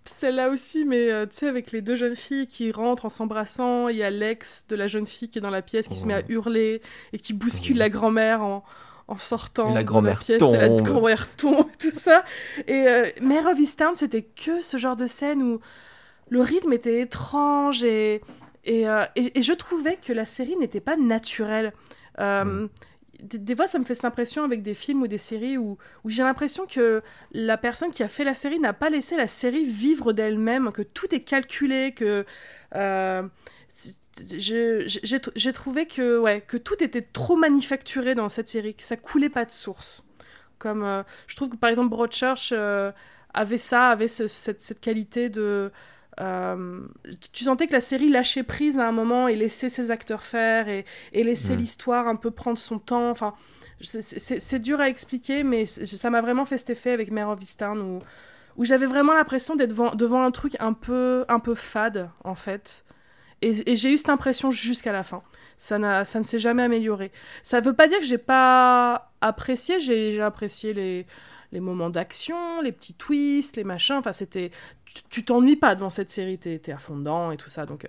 Celle-là aussi, mais tu sais, avec les deux jeunes filles qui rentrent en s'embrassant, il y a l'ex de la jeune fille qui est dans la pièce, qui se met à hurler et qui bouscule la grand-mère en sortant de la pièce. Tombe. La grand-mère tombe, tout ça. Et Mare of Easttown, c'était que ce genre de scène où le rythme était étrange et je trouvais que la série n'était pas naturelle. Des fois, ça me fait cette impression avec des films ou des séries où j'ai l'impression que la personne qui a fait la série n'a pas laissé la série vivre d'elle-même, que tout est calculé, que... j'ai trouvé que tout était trop manufacturé dans cette série, que ça coulait pas de source. Comme, je trouve que, par exemple, Broadchurch avait cette qualité de... tu sentais que la série lâchait prise à un moment et laissait ses acteurs faire et laissait l'histoire un peu prendre son temps. Enfin, c'est dur à expliquer, mais ça m'a vraiment fait cet effet avec Mare of Easttown où j'avais vraiment l'impression d'être devant un truc un peu fade, en fait. Et j'ai eu cette impression jusqu'à la fin. Ça ne s'est jamais amélioré. Ça veut pas dire que j'ai pas apprécié. J'ai apprécié les moments d'action, les petits twists, les machins, enfin c'était... Tu t'ennuies pas devant cette série, t'es à fond dedans et tout ça, donc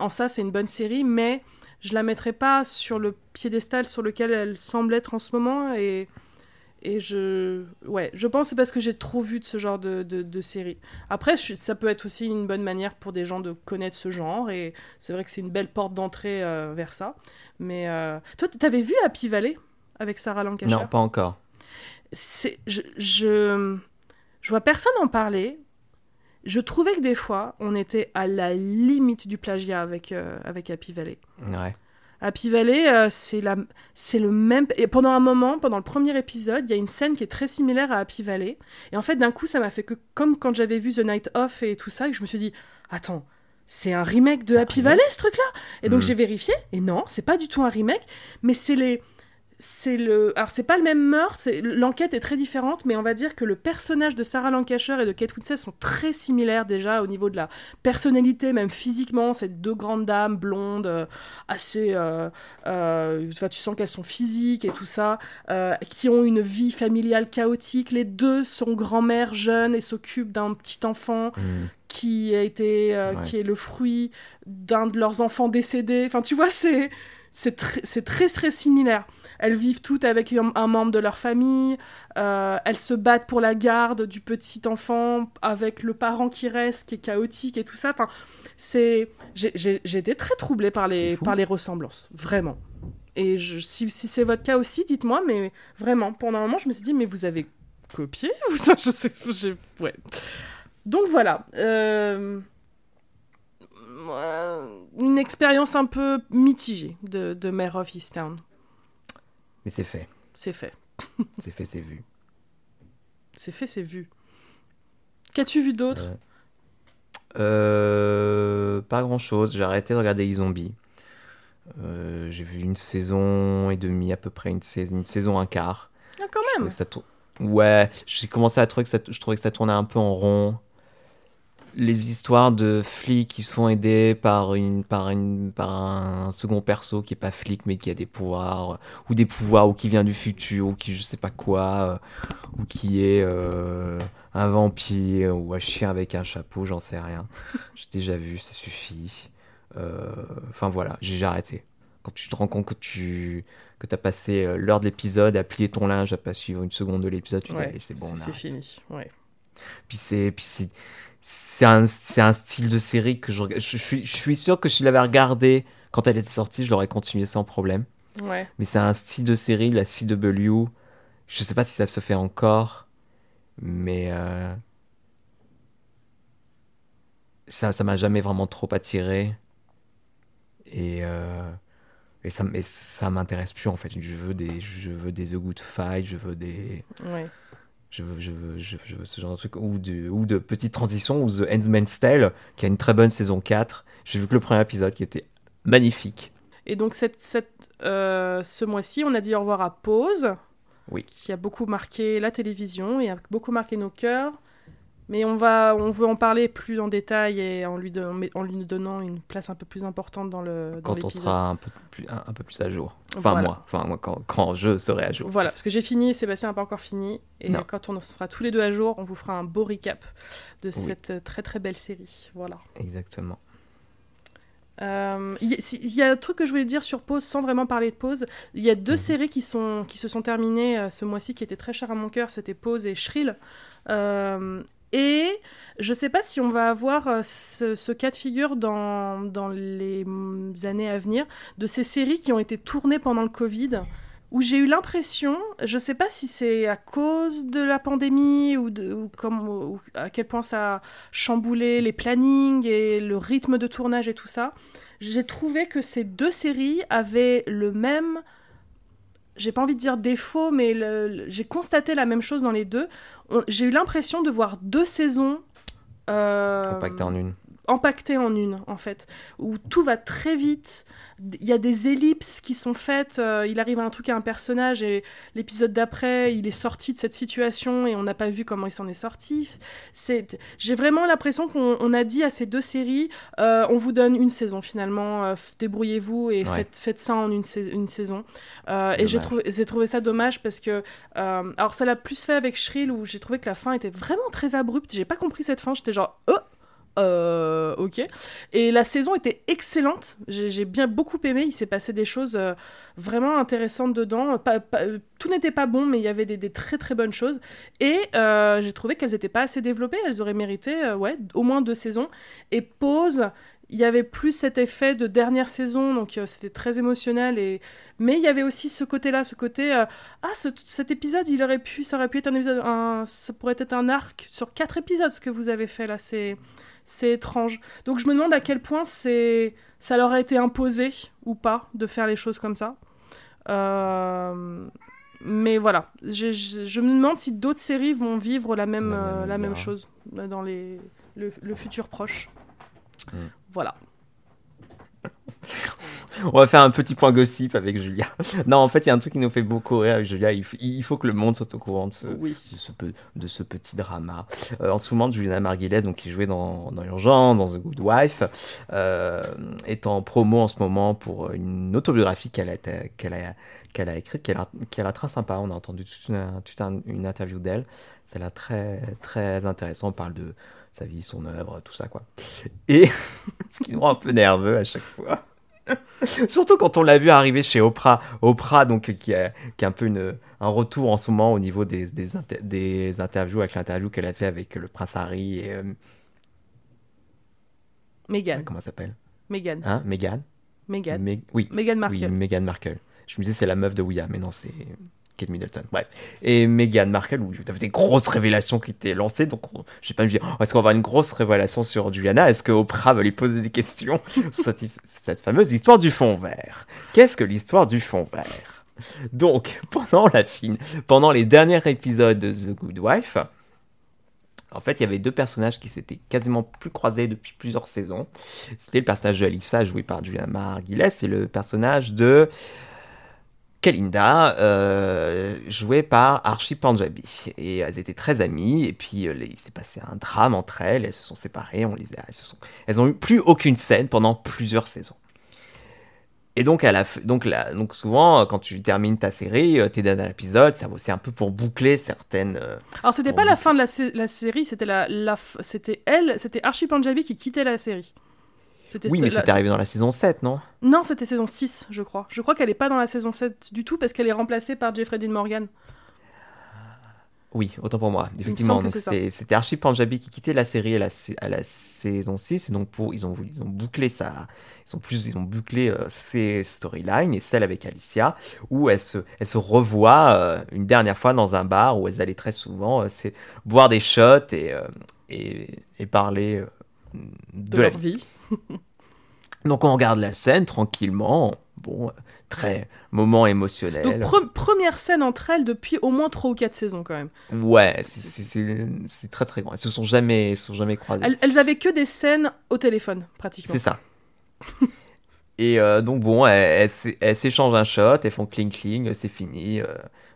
en ça c'est une bonne série, mais je la mettrai pas sur le piédestal sur lequel elle semble être en ce moment, et je pense que c'est parce que j'ai trop vu de ce genre de série. Après, ça peut être aussi une bonne manière pour des gens de connaître ce genre, et c'est vrai que c'est une belle porte d'entrée vers ça, mais... Toi, t'avais vu Happy Valley avec Sarah Lancashire ? Non, pas encore. Je vois personne en parler. Je trouvais que des fois, on était à la limite du plagiat avec Happy Valley. Ouais. Happy Valley, c'est le même... Et pendant un moment, pendant le premier épisode, il y a une scène qui est très similaire à Happy Valley. Et en fait, d'un coup, ça m'a fait que, comme quand j'avais vu The Night Of et tout ça, et que je me suis dit, attends, c'est un remake de Happy Valley, ce truc-là ? Et donc, j'ai vérifié, et non, c'est pas du tout un remake, mais c'est les... Alors, c'est pas le même meurtre, l'enquête est très différente, mais on va dire que le personnage de Sarah Lancashire et de Kate Winslet sont très similaires déjà au niveau de la personnalité, même physiquement. Ces deux grandes dames blondes, assez. Tu sens qu'elles sont physiques et tout ça, qui ont une vie familiale chaotique. Les deux sont grand-mère jeune et s'occupent d'un petit enfant. Qui est le fruit d'un de leurs enfants décédés. Enfin, tu vois, c'est. c'est très très similaire. Elles vivent toutes avec un membre de leur famille, elles se battent pour la garde du petit enfant avec le parent qui reste, qui est chaotique et tout ça. Enfin, j'ai été très troublée par les ressemblances, vraiment. Et si c'est votre cas aussi, dites-moi, mais vraiment, pendant un moment, je me suis dit, mais vous avez copié ou ça, je sais, ouais. Donc voilà, une expérience un peu mitigée de Mare of Easttown. Mais c'est fait. C'est fait. C'est fait, c'est vu. C'est fait, c'est vu. Qu'as-tu vu d'autre ? Pas grand-chose. J'ai arrêté de regarder iZombie. J'ai vu une saison et demie, à peu près une saison, un quart. Ah, quand même. Ouais, j'ai commencé à trouver je trouvais que ça tournait un peu en rond. Les histoires de flics qui se font aider par un second perso qui est pas flic mais qui a des pouvoirs ou qui vient du futur ou qui je sais pas quoi ou qui est un vampire ou un chien avec un chapeau, j'en sais rien. J'ai déjà vu, ça suffit. Enfin voilà, j'ai arrêté. Quand tu te rends compte que t'as passé l'heure de l'épisode à plier ton linge, à pas suivre une seconde de l'épisode, tu dis allez, c'est bon, c'est fini. Ouais. Puis c'est un style de série que je suis sûr que si je l'avais regardé quand elle était sortie, je l'aurais continué sans problème. Ouais. Mais c'est un style de série, la CW. Je sais pas si ça se fait encore, mais ça m'a jamais vraiment trop attiré. Et ça m'intéresse plus en fait. Je veux des The Good Fight, je veux des ouais. je veux ce genre de truc ou de petites transitions ou The Handmaid's Tale qui a une très bonne saison 4. J'ai vu que le premier épisode qui était magnifique. Et donc ce mois-ci, on a dit au revoir à Pause. Oui. Qui a beaucoup marqué la télévision et a beaucoup marqué nos cœurs. Mais on veut en parler plus en détail et en lui donnant une place un peu plus importante dans l'épisode. Quand on sera un peu plus à jour. Enfin, moi, quand je serai à jour. Voilà, parce que j'ai fini, Sébastien n'a pas encore fini. Et non. Quand on sera tous les deux à jour, on vous fera un beau recap de cette très très belle série. Voilà. Exactement. Il y a un truc que je voulais dire sur Pause sans vraiment parler de Pause. Il y a deux séries qui se sont terminées ce mois-ci qui étaient très chères à mon cœur. C'était Pause et Shrill. Et je ne sais pas si on va avoir ce cas de figure dans les années à venir de ces séries qui ont été tournées pendant le Covid, où j'ai eu l'impression, je ne sais pas si c'est à cause de la pandémie ou à quel point ça a chamboulé les plannings et le rythme de tournage et tout ça, j'ai trouvé que ces deux séries avaient le même... J'ai pas envie de dire défaut, mais j'ai constaté la même chose dans les deux. J'ai eu l'impression de voir deux saisons... Empaquetées en une, en fait. Où tout va très vite. Il y a des ellipses qui sont faites. Il arrive un truc à un personnage et l'épisode d'après, il est sorti de cette situation et on n'a pas vu comment il s'en est sorti. J'ai vraiment l'impression qu'on a dit à ces deux séries, on vous donne une saison finalement, débrouillez-vous et faites ça en une saison. Et j'ai trouvé ça dommage parce que... alors ça l'a plus fait avec Shrill où j'ai trouvé que la fin était vraiment très abrupte. J'ai pas compris cette fin, j'étais genre... ok. Et la saison était excellente. J'ai bien beaucoup aimé. Il s'est passé des choses vraiment intéressantes dedans. Tout n'était pas bon, mais il y avait des très très bonnes choses. Et j'ai trouvé qu'elles n'étaient pas assez développées. Elles auraient mérité au moins deux saisons. Et Pause, il y avait plus cet effet de dernière saison. Donc c'était très émotionnel. Mais il y avait aussi ce côté-là, cet épisode, ça aurait pu être un épisode, ça pourrait être un arc sur 4 épisodes. Ce que vous avez fait là, c'est étrange. Donc je me demande à quel point ça leur a été imposé ou pas de faire les choses comme ça. Mais voilà, je me demande si d'autres séries vont vivre la même chose dans le futur proche. Mmh. Voilà. On va faire un petit point gossip avec Julia. Non, en fait, il y a un truc qui nous fait beaucoup rire avec Julia. Il faut que le monde soit au courant de ce petit drama. En ce moment, Juliana Margulies, donc, qui jouait dans Divergent, dans The Good Wife, est en promo en ce moment pour une autobiographie qu'elle a écrite, qu'elle a très sympa. On a entendu toute une interview d'elle. C'est là très, très intéressant. On parle de sa vie, son œuvre, tout ça, quoi. Et ce qui nous rend un peu nerveux à chaque fois, Surtout quand on l'a vu arriver chez Oprah. Oprah, donc, qui a un peu un retour en ce moment au niveau des interviews, avec l'interview qu'elle a fait avec le prince Harry et... Meghan. Comment ça s'appelle ? Meghan. Hein ? Meghan ? Meghan. Oui. Meghan Markle. Oui, Meghan Markle. Je me disais, c'est la meuf de William, mais non, c'est Kate Middleton. Bref. Et Meghan Markle, où il y avait des grosses révélations qui étaient lancées. Donc, je sais pas, je me disais, est-ce qu'on va avoir une grosse révélation sur Juliana ? Est-ce que Oprah va lui poser des questions sur cette fameuse histoire du fond vert ? Qu'est-ce que l'histoire du fond vert ? Donc, pendant les derniers épisodes de The Good Wife, en fait, il y avait deux personnages qui s'étaient quasiment plus croisés depuis plusieurs saisons. C'était le personnage de Alyssa, joué par Juliana Margulies, et le personnage de Kalinda, joué par Archie Panjabi. Et elles étaient très amies, et puis il s'est passé un drame entre elles, elles se sont séparées, elles n'ont eu plus aucune scène pendant plusieurs saisons. Et donc, donc souvent, quand tu termines ta série, tes derniers épisodes, ça va aussi un peu pour boucler certaines... Alors, c'était pas la fin de la série, c'était c'était Archie Panjabi qui quittait la série. C'était arrivé dans la saison 7, non ? Non, c'était saison 6, je crois. Je crois qu'elle n'est pas dans la saison 7 du tout, parce qu'elle est remplacée par Jeffrey Dean Morgan. Oui, autant pour moi, effectivement. Donc, c'était Archie Panjabi qui quittait la série à la saison 6, et donc ils ont bouclé ça. Ils ont bouclé ces storylines, et celle avec Alicia, où elles se revoient une dernière fois dans un bar où elles allaient très souvent boire des shots et parler de leur vie. Donc on regarde la scène tranquillement. Bon, très moment émotionnel. Donc, première scène entre elles depuis au moins 3 ou 4 saisons, quand même. Ouais, c'est très très grand. Elles se sont jamais croisées. Elles avaient que des scènes au téléphone, pratiquement. C'est ça. Et donc, bon, elles s'échangent un shot, elles font cling-cling, c'est fini.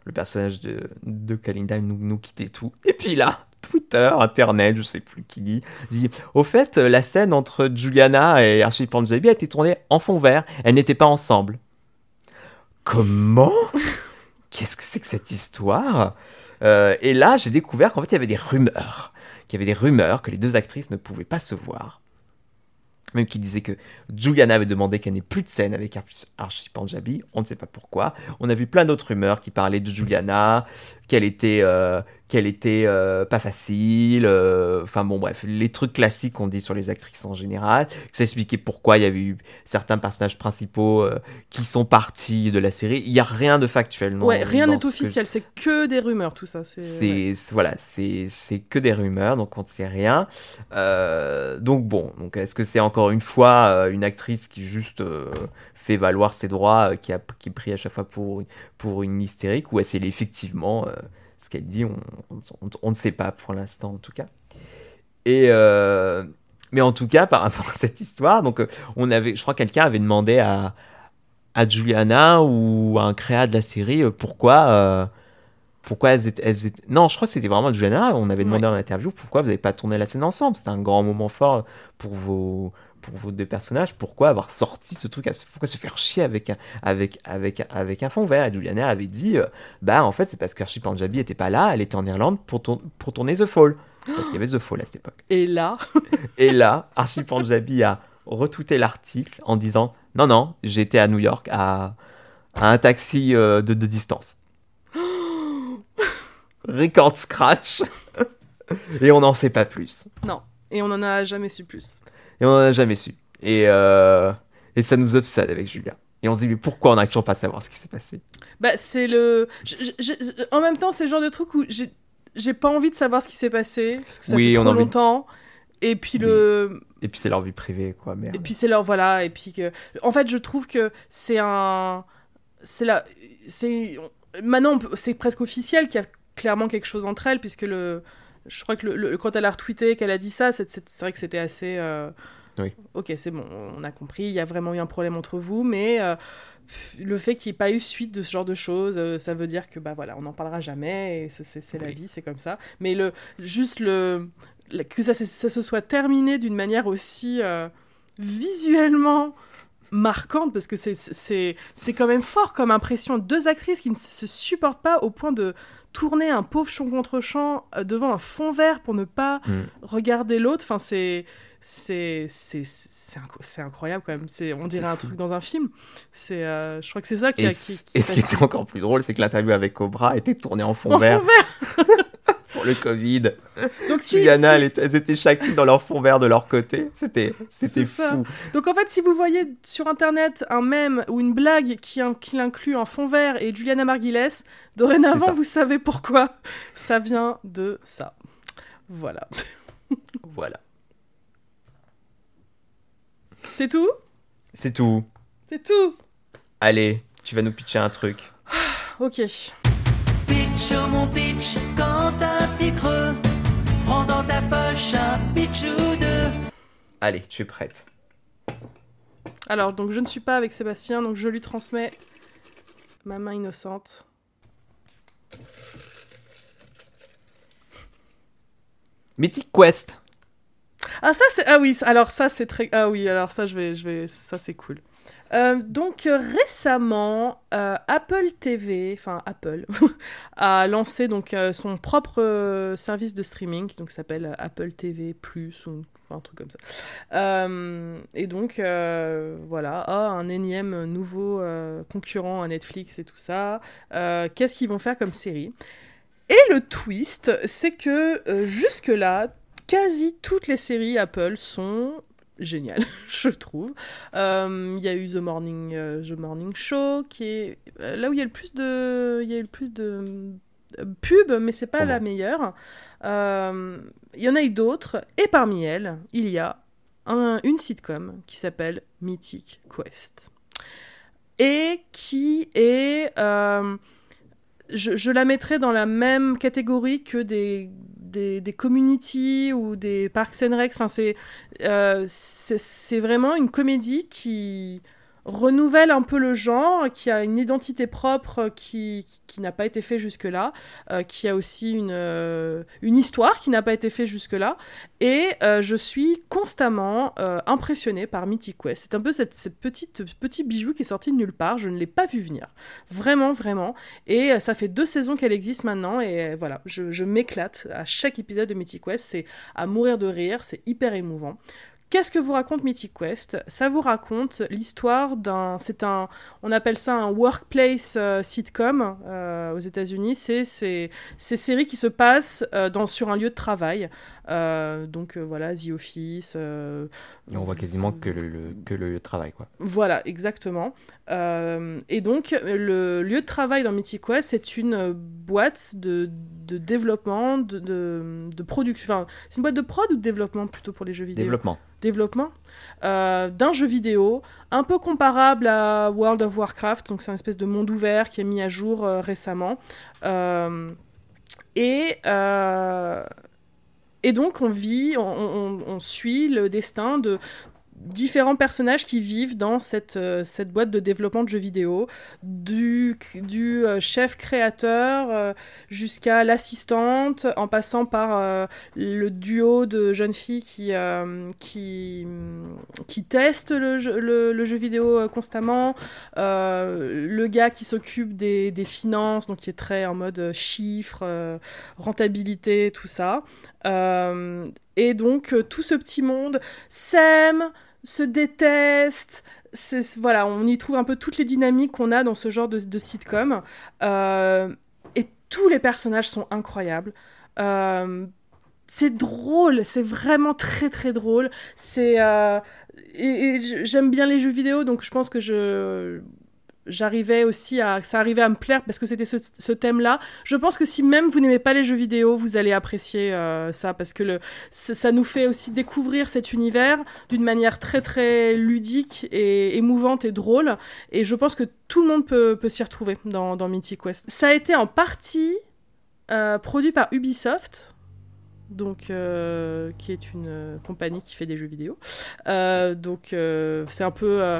Le personnage de Kalinda nous quittait tout. Et puis là, Twitter, Internet, je sais plus qui dit au fait, la scène entre Juliana et Archie Panjabi a été tournée en fond vert. Elles n'étaient pas ensemble. Comment ? Qu'est-ce que c'est que cette histoire ? Et là, j'ai découvert qu'en fait, il y avait des rumeurs que les deux actrices ne pouvaient pas se voir. Même qui disait que Juliana avait demandé qu'elle n'ait plus de scène avec Archie Panjabi, on ne sait pas pourquoi. On a vu plein d'autres rumeurs qui parlaient de Juliana, qu'elle était pas facile, enfin bon bref, les trucs classiques qu'on dit sur les actrices en général, que ça expliquait pourquoi il y avait eu certains personnages principaux qui sont partis de la série. Il n'y a rien de factuel. Non, ouais, rien n'est officiel, c'est que des rumeurs tout ça. C'est que des rumeurs, donc on ne sait rien. Donc bon, donc est-ce que c'est encore une fois une actrice qui juste fait valoir ses droits, qui est pris à chaque fois pour une hystérique, ou est-ce qu'elle est effectivement... ce qu'elle dit, on ne sait pas pour l'instant en tout cas. Et mais en tout cas, par rapport à cette histoire, donc je crois que quelqu'un avait demandé à Juliana ou à un créa de la série pourquoi elles étaient... Non, je crois que c'était vraiment Juliana. On avait demandé en interview pourquoi vous n'avez pas tourné la scène ensemble. C'était un grand moment fort pour vos deux personnages. Pourquoi avoir sorti ce truc, pourquoi se faire chier avec un fond vert. Et Juliana avait dit bah en fait c'est parce qu'Archie Panjabi était pas là, elle était en Irlande pour tourner The Fall, parce qu'il y avait The Fall à cette époque. Et là Archie Panjabi a retweeté l'article en disant non j'étais à New York à un taxi de distance. Record scratch. Et on n'en sait pas plus. Non, et on n'en a jamais su plus. Et on n'en a jamais su. Et ça nous obsède avec Julia. Et on se dit, mais pourquoi on n'a toujours pas savoir ce qui s'est passé ? Bah, c'est le... En même temps, c'est le genre de truc où j'ai pas envie de savoir ce qui s'est passé, parce que ça fait trop longtemps. Et puis Et puis c'est leur vie privée, quoi, merde. Et puis c'est leur... Voilà, et puis que... En fait, je trouve que c'est un... C'est la... C'est... Maintenant, c'est presque officiel qu'il y a clairement quelque chose entre elles, puisque le... Je crois que quand elle a retweeté, qu'elle a dit ça, c'est vrai que c'était assez... Oui. Ok, c'est bon, on a compris, il y a vraiment eu un problème entre vous, mais le fait qu'il n'y ait pas eu suite de ce genre de choses, ça veut dire que, bah voilà, on n'en parlera jamais, et c'est la vie, c'est comme ça. Mais que ça se soit terminé d'une manière aussi visuellement marquante, parce que c'est quand même fort comme impression. Deux actrices qui ne se supportent pas au point de... tourner un pauvre champ contre champ devant un fond vert pour ne pas regarder l'autre, enfin, c'est c'est incroyable quand même. C'est, on dirait un truc dans un film. C'est, je crois que c'est ça qui... Et ce qui était encore plus drôle, c'est que l'interview avec Cobra était tournée en fond vert. Pour le Covid. Donc, Juliana, elles étaient chacune dans leur fond vert de leur côté. C'était fou. Ça. Donc en fait, si vous voyez sur internet un mème ou une blague qui inclut un fond vert et Juliana Margulies, dorénavant vous savez pourquoi. Ça vient de ça. Voilà. Voilà. C'est tout ? C'est tout. C'est tout. Allez, tu vas nous pitcher un truc. Ok. Pitch, mon pitch, quand t'as un petit creux, prends dans ta poche un pitch ou deux. Allez, tu es prête. Alors, donc je ne suis pas avec Sébastien, donc je lui transmets ma main innocente. Mythic Quest. Ah ça c'est... Ah oui, alors ça c'est très... Ah oui, alors ça je vais... Ça c'est cool. Donc récemment, Apple TV, enfin Apple, a lancé donc, son propre service de streaming, donc s'appelle Apple TV+, ou un truc comme ça. Et donc voilà, un énième nouveau concurrent à Netflix et tout ça. Qu'est-ce qu'ils vont faire comme série ? Et le twist, c'est que jusque-là, quasi toutes les séries Apple sont... génial, je trouve. Il y a eu The Morning Show, qui est là où il y a eu le plus de pubs, mais c'est pas la meilleure. Il y en a eu d'autres, et parmi elles, il y a une sitcom qui s'appelle Mythic Quest, et qui est... Je la mettrais dans la même catégorie que des Community ou des Parks and Rec. Enfin, c'est vraiment une comédie qui renouvelle un peu le genre, qui a une identité propre qui n'a pas été faite jusque-là, qui a aussi une histoire qui n'a pas été faite jusque-là. Et je suis constamment impressionnée par Mythic Quest. C'est un peu ce petit bijou qui est sorti de nulle part. Je ne l'ai pas vu venir. Vraiment, vraiment. Et ça fait 2 saisons qu'elle existe maintenant. Et voilà, je m'éclate à chaque épisode de Mythic Quest. C'est à mourir de rire. C'est hyper émouvant. Qu'est-ce que vous raconte Mythic Quest ? Ça vous raconte l'histoire on appelle ça un workplace sitcom aux États-Unis. C'est ces séries qui se passent sur un lieu de travail. Donc voilà, The Office. On voit quasiment que le lieu de travail, quoi. Voilà, exactement. Et donc le lieu de travail dans Mythic Quest, c'est une boîte de développement, de production. Enfin, c'est une boîte de prod ou de développement plutôt pour les jeux vidéo ? Développement d'un jeu vidéo un peu comparable à World of Warcraft, donc c'est une espèce de monde ouvert qui est mis à jour récemment. Et donc on suit le destin de différents personnages qui vivent dans cette boîte de développement de jeux vidéo, du chef créateur jusqu'à l'assistante, en passant par le duo de jeunes filles qui testent le jeu vidéo constamment, le gars qui s'occupe des finances, donc qui est très en mode chiffres, rentabilité, tout ça. Et donc tout ce petit monde s'aime, se déteste, voilà, on y trouve un peu toutes les dynamiques qu'on a dans ce genre de sitcom, et tous les personnages sont incroyables. C'est drôle, c'est vraiment très très drôle, et j'aime bien les jeux vidéo, donc je pense que j'arrivais aussi ça arrivait à me plaire parce que c'était ce thème-là. Je pense que si même vous n'aimez pas les jeux vidéo, vous allez apprécier ça, parce que ça nous fait aussi découvrir cet univers d'une manière très très ludique et émouvante et drôle. Et je pense que tout le monde peut s'y retrouver dans Mythic Quest. Ça a été en partie produit par Ubisoft, donc qui est une compagnie qui fait des jeux vidéo. Donc c'est un peu...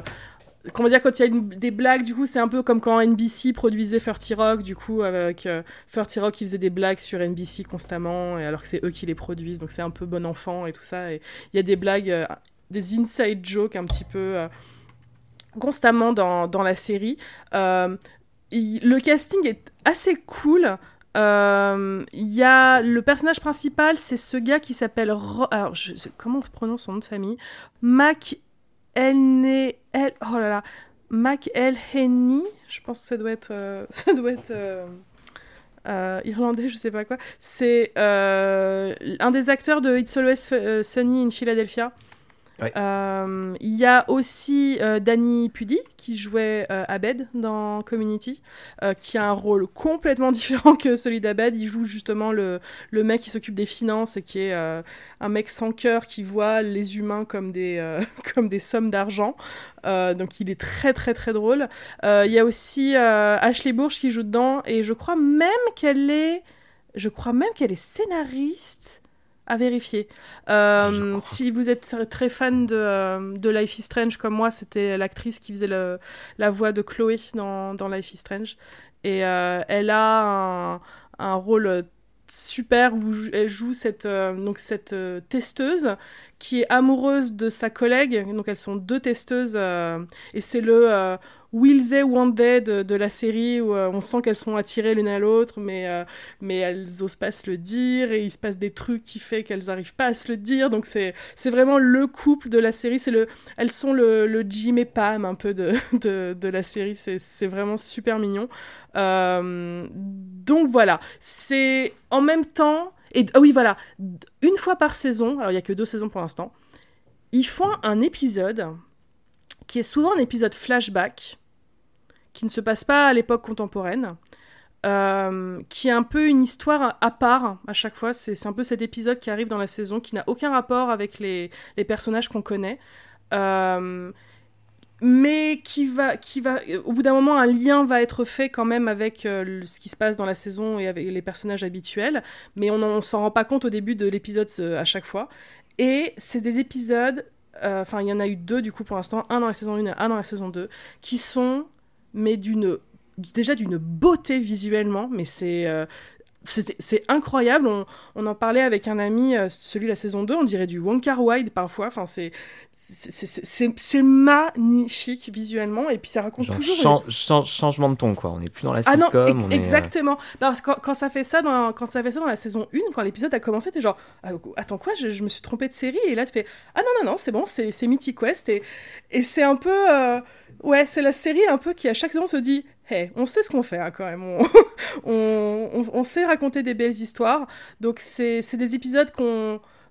Comment dire, quand il y a des blagues, du coup, c'est un peu comme quand NBC produisait 30 Rock, du coup, avec 30 Rock qui faisait des blagues sur NBC constamment, et alors que c'est eux qui les produisent, donc c'est un peu bon enfant et tout ça. Et il y a des blagues, des inside jokes un petit peu constamment dans la série. Le casting est assez cool. y a le personnage principal, c'est ce gars qui s'appelle comment on prononce son nom de famille, Mac Elheny, je pense que ça doit être irlandais, je sais pas quoi. C'est un des acteurs de It's Always Sunny in Philadelphia. Ouais. Il y a aussi Danny Pudi qui jouait Abed dans Community, qui a un rôle complètement différent que celui d'Abed. Il joue justement le mec qui s'occupe des finances et qui est un mec sans cœur qui voit les humains comme des sommes d'argent. Donc il est très très très drôle. Il y a aussi Ashley Burch qui joue dedans, et je crois même qu'elle est scénariste. À vérifier. Si vous êtes très fan de Life is Strange comme moi, c'était l'actrice qui faisait la voix de Chloé dans Life is Strange. Et elle a un rôle super où elle joue cette testeuse qui est amoureuse de sa collègue. Donc elles sont deux testeuses et c'est le... Will they, won't they de la série, où on sent qu'elles sont attirées l'une à l'autre, mais elles n'osent pas se le dire, et il se passe des trucs qui fait qu'elles n'arrivent pas à se le dire. Donc c'est vraiment le couple de la série. Elles sont le Jim et Pam un peu de la série. C'est vraiment super mignon. Donc voilà, c'est en même temps... Et, ah oui, voilà, une fois par saison, alors il n'y a que 2 saisons pour l'instant, ils font un épisode... qui est souvent un épisode flashback, qui ne se passe pas à l'époque contemporaine, qui est un peu une histoire à part à chaque fois. C'est un peu cet épisode qui arrive dans la saison, qui n'a aucun rapport avec les personnages qu'on connaît, mais qui va, au bout d'un moment, un lien va être fait quand même avec ce qui se passe dans la saison et avec les personnages habituels, mais on s'en rend pas compte au début de l'épisode à chaque fois. Et c'est des épisodes... Enfin, il y en a eu 2 du coup pour l'instant, un dans la saison 1 et un dans la saison 2, qui sont d'une beauté visuellement, mais c'est incroyable. On en parlait avec un ami, celui de la saison 2, on dirait du Wong Kar-wai parfois. Enfin, c'est magnifique visuellement, et puis ça raconte genre toujours changement de ton, quoi. On n'est plus dans la sitcom. Ah non, exactement. Parce que quand ça fait ça dans la saison 1, quand l'épisode a commencé, t'es genre attends, quoi, je me suis trompée de série, et là tu fais ah non, c'est bon, c'est Mythic Quest, et c'est un peu ouais, c'est la série un peu qui à chaque saison se dit hey, on sait ce qu'on fait, hein, quand même. On sait raconter des belles histoires. Donc c'est des épisodes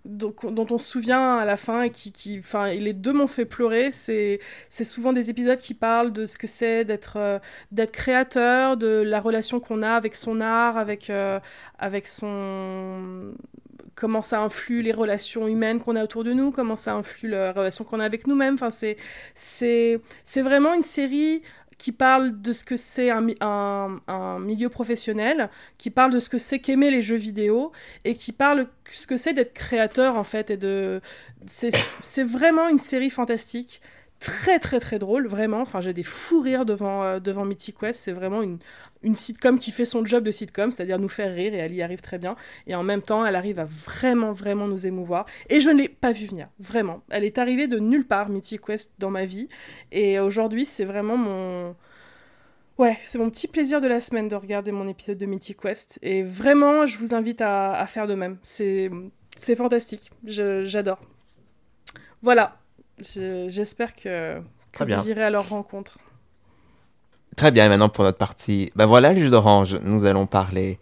dont on se souvient à la fin, et qui enfin les 2 m'ont fait pleurer. C'est souvent des épisodes qui parlent de ce que c'est d'être créateur, de la relation qu'on a avec son art, avec son... comment ça influe les relations humaines qu'on a autour de nous, comment ça influe la relation qu'on a avec nous-mêmes. Enfin, c'est vraiment une série qui parle de ce que c'est un milieu professionnel, qui parle de ce que c'est qu'aimer les jeux vidéo, et qui parle de ce que c'est d'être créateur, en fait. C'est vraiment une série fantastique, très très très drôle, vraiment. Enfin, j'ai des fous rires devant Mythic Quest. C'est vraiment une sitcom qui fait son job de sitcom, c'est-à-dire nous faire rire, et elle y arrive très bien, et en même temps elle arrive à vraiment vraiment nous émouvoir, et je ne l'ai pas vu venir, vraiment. Elle est arrivée de nulle part, Mythic Quest, dans ma vie, et aujourd'hui c'est vraiment mon petit plaisir de la semaine de regarder mon épisode de Mythic Quest, et vraiment je vous invite à faire de même. C'est fantastique, j'adore. Voilà, j'espère que vous irez à leur rencontre. Très bien, et maintenant pour notre partie, ben voilà le jus d'orange, nous allons parler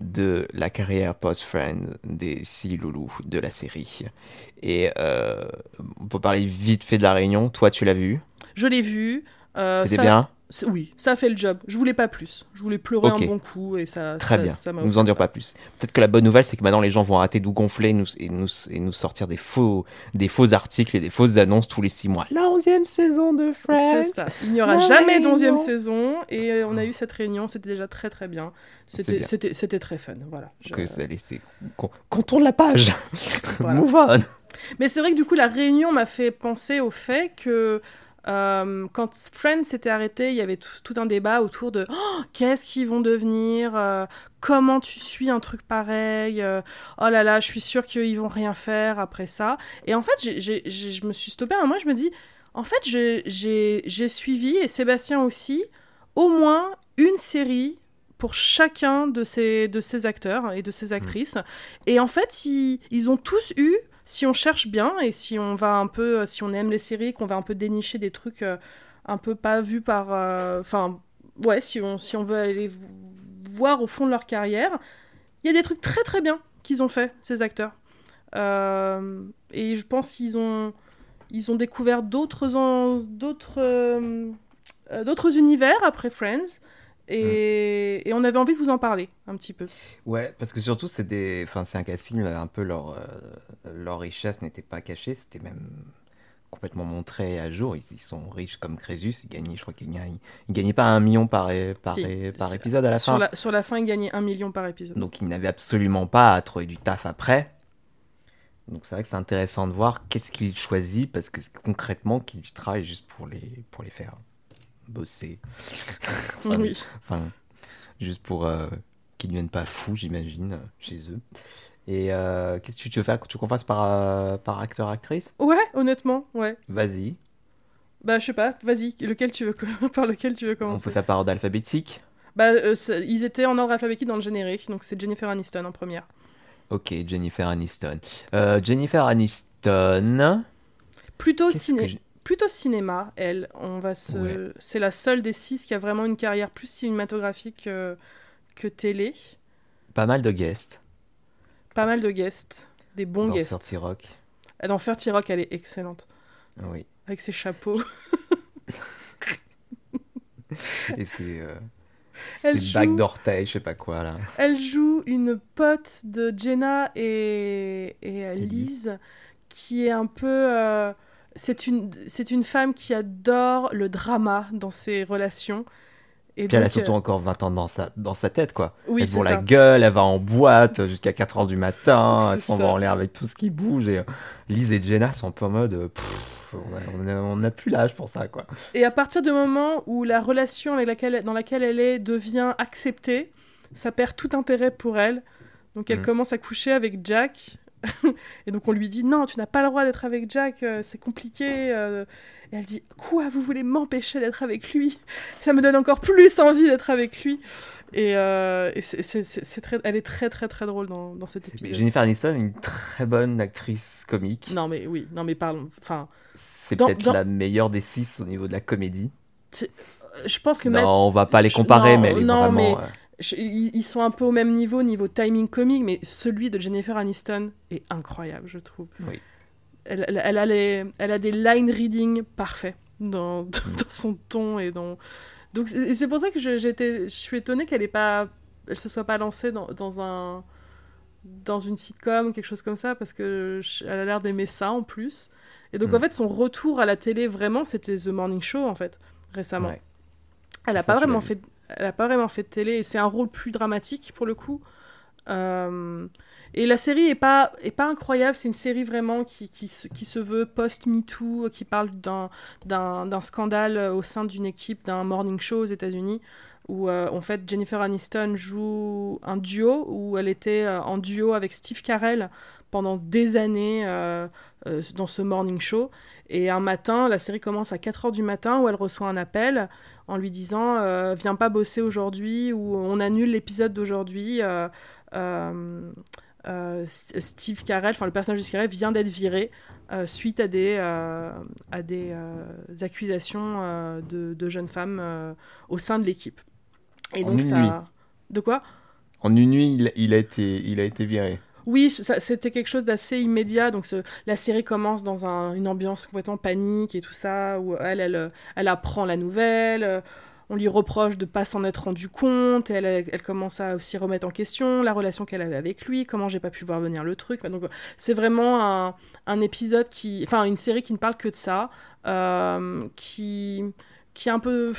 de la carrière post-Friends des 6 loulous de la série. Et on peut parler vite fait de la réunion. Toi, tu l'as vue? Je l'ai vue. C'était bien? Oui, ça a fait le job. Je voulais pas plus. Je voulais pleurer un bon coup, et ça. Très bien. Ça m'a, nous en dire pas plus. Peut-être que la bonne nouvelle, c'est que maintenant les gens vont arrêter de nous gonfler et nous sortir des faux articles et des fausses annonces tous les 6 mois. La 11e saison de Friends. C'est ça. Il n'y aura jamais d'11e saison, et on a eu cette réunion. C'était déjà très très bien. C'était très fun. Voilà. Qu'on tourne la page. Voilà. Move on. Mais c'est vrai que du coup la réunion m'a fait penser au fait que. Quand Friends s'était arrêté, il y avait tout un débat autour de qu'est-ce qu'ils vont devenir, comment tu suis un truc pareil, oh là là, je suis sûre qu'ils vont rien faire après ça. Et en fait, je me suis stoppée, moi je me dis, en fait j'ai suivi, et Sébastien aussi, au moins une série pour chacun de ces acteurs et de ces actrices. Et en fait, ils ont tous eu, si on cherche bien et si on aime les séries, qu'on va un peu dénicher des trucs un peu pas vus par... Enfin, ouais, si on veut aller voir au fond de leur carrière, il y a des trucs très très bien qu'ils ont fait, ces acteurs. Et je pense qu'ils ont... Ils ont découvert d'autres univers après Friends, et on avait envie de vous en parler un petit peu. Ouais, parce que surtout, c'est un casting, un peu leur richesse n'était pas cachée, c'était même complètement montré à jour. Ils sont riches comme Crésus, ils gagnaient pas 1 million par épisode à la fin. Sur la fin, ils gagnaient 1 million par épisode. Donc ils n'avaient absolument pas à trouver du taf après. Donc c'est vrai que c'est intéressant de voir qu'est-ce qu'il choisit, parce que concrètement, qu'il travaille juste pour les faire bosser. Juste pour qu'ils ne deviennent pas fous, j'imagine, chez eux. Et qu'est-ce que tu veux faire que tu confesses par acteur-actrice ? Ouais, honnêtement, ouais. Vas-y. Bah, je sais pas, vas-y, par lequel tu veux commencer ? On peut faire par ordre alphabétique ? Bah, ils étaient en ordre alphabétique dans le générique, donc c'est Jennifer Aniston en première. Ok, Jennifer Aniston. Plutôt cinéma, elle. Ouais. C'est la seule des 6 qui a vraiment une carrière plus cinématographique que télé. Pas mal de guests. Des bons guests. Dans Fertie Rock. Dans Fertie Rock, elle est excellente. Oui. Avec ses chapeaux. Et c'est... C'est bague d'orteil, je sais pas quoi là. Elle joue une pote de Jenna et Liz qui est un peu... c'est une femme qui adore le drama dans ses relations. Et puis donc, elle a surtout encore 20 ans dans sa tête, quoi. Oui, elle bourre la gueule, elle va en boîte jusqu'à 4h du matin, elle s'envoie en l'air avec tout ce qui bouge. Et Liz et Jenna sont un peu en mode... on n'a plus l'âge pour ça, quoi. Et à partir du moment où la relation dans laquelle elle est devient acceptée, ça perd tout intérêt pour elle. Donc elle commence à coucher avec Jack. Et donc on lui dit « Non, tu n'as pas le droit d'être avec Jack, c'est compliqué. » Et elle dit « Quoi, vous voulez m'empêcher d'être avec lui ? Ça me donne encore plus envie d'être avec lui. » Et c'est très, elle est très très très drôle dans cet épisode. Mais Jennifer Aniston est une très bonne actrice comique. Non mais parlons. Enfin, c'est peut-être la meilleure des 6 au niveau de la comédie. Je pense que on va pas les comparer, ils sont un peu au même niveau timing comique, mais celui de Jennifer Aniston est incroyable, je trouve. Oui. Elle a des line reading parfaits dans son ton et dans... Donc c'est pour ça que je suis étonnée qu'elle se soit pas lancée dans une sitcom ou quelque chose comme ça, parce que elle a l'air d'aimer ça en plus. Et donc en fait son retour à la télé vraiment c'était The Morning Show en fait récemment. Ouais. Elle a pas vraiment fait de télé et c'est un rôle plus dramatique pour le coup. Et la série est pas incroyable, c'est une série vraiment qui se veut post-Me Too, qui parle d'un scandale au sein d'une équipe d'un morning show aux États-Unis où en fait Jennifer Aniston joue un duo où elle était en duo avec Steve Carell pendant des années dans ce morning show. Et un matin, la série commence à 4h du matin où elle reçoit un appel en lui disant « Viens pas bosser aujourd'hui » ou « On annule l'épisode d'aujourd'hui ». Steve Carell, enfin le personnage de Steve Carell vient d'être viré suite à des accusations de jeunes femmes au sein de l'équipe. Et donc nuit. De quoi ? En une nuit, il a été viré. Oui, c'était quelque chose d'assez immédiat. Donc la série commence dans une ambiance complètement panique et tout ça, où elle apprend la nouvelle. On lui reproche de ne pas s'en être rendu compte, et elle commence à aussi remettre en question la relation qu'elle avait avec lui, comment j'ai pas pu voir venir le truc. Donc, c'est vraiment un épisode une série qui ne parle que de ça, qui est un peu...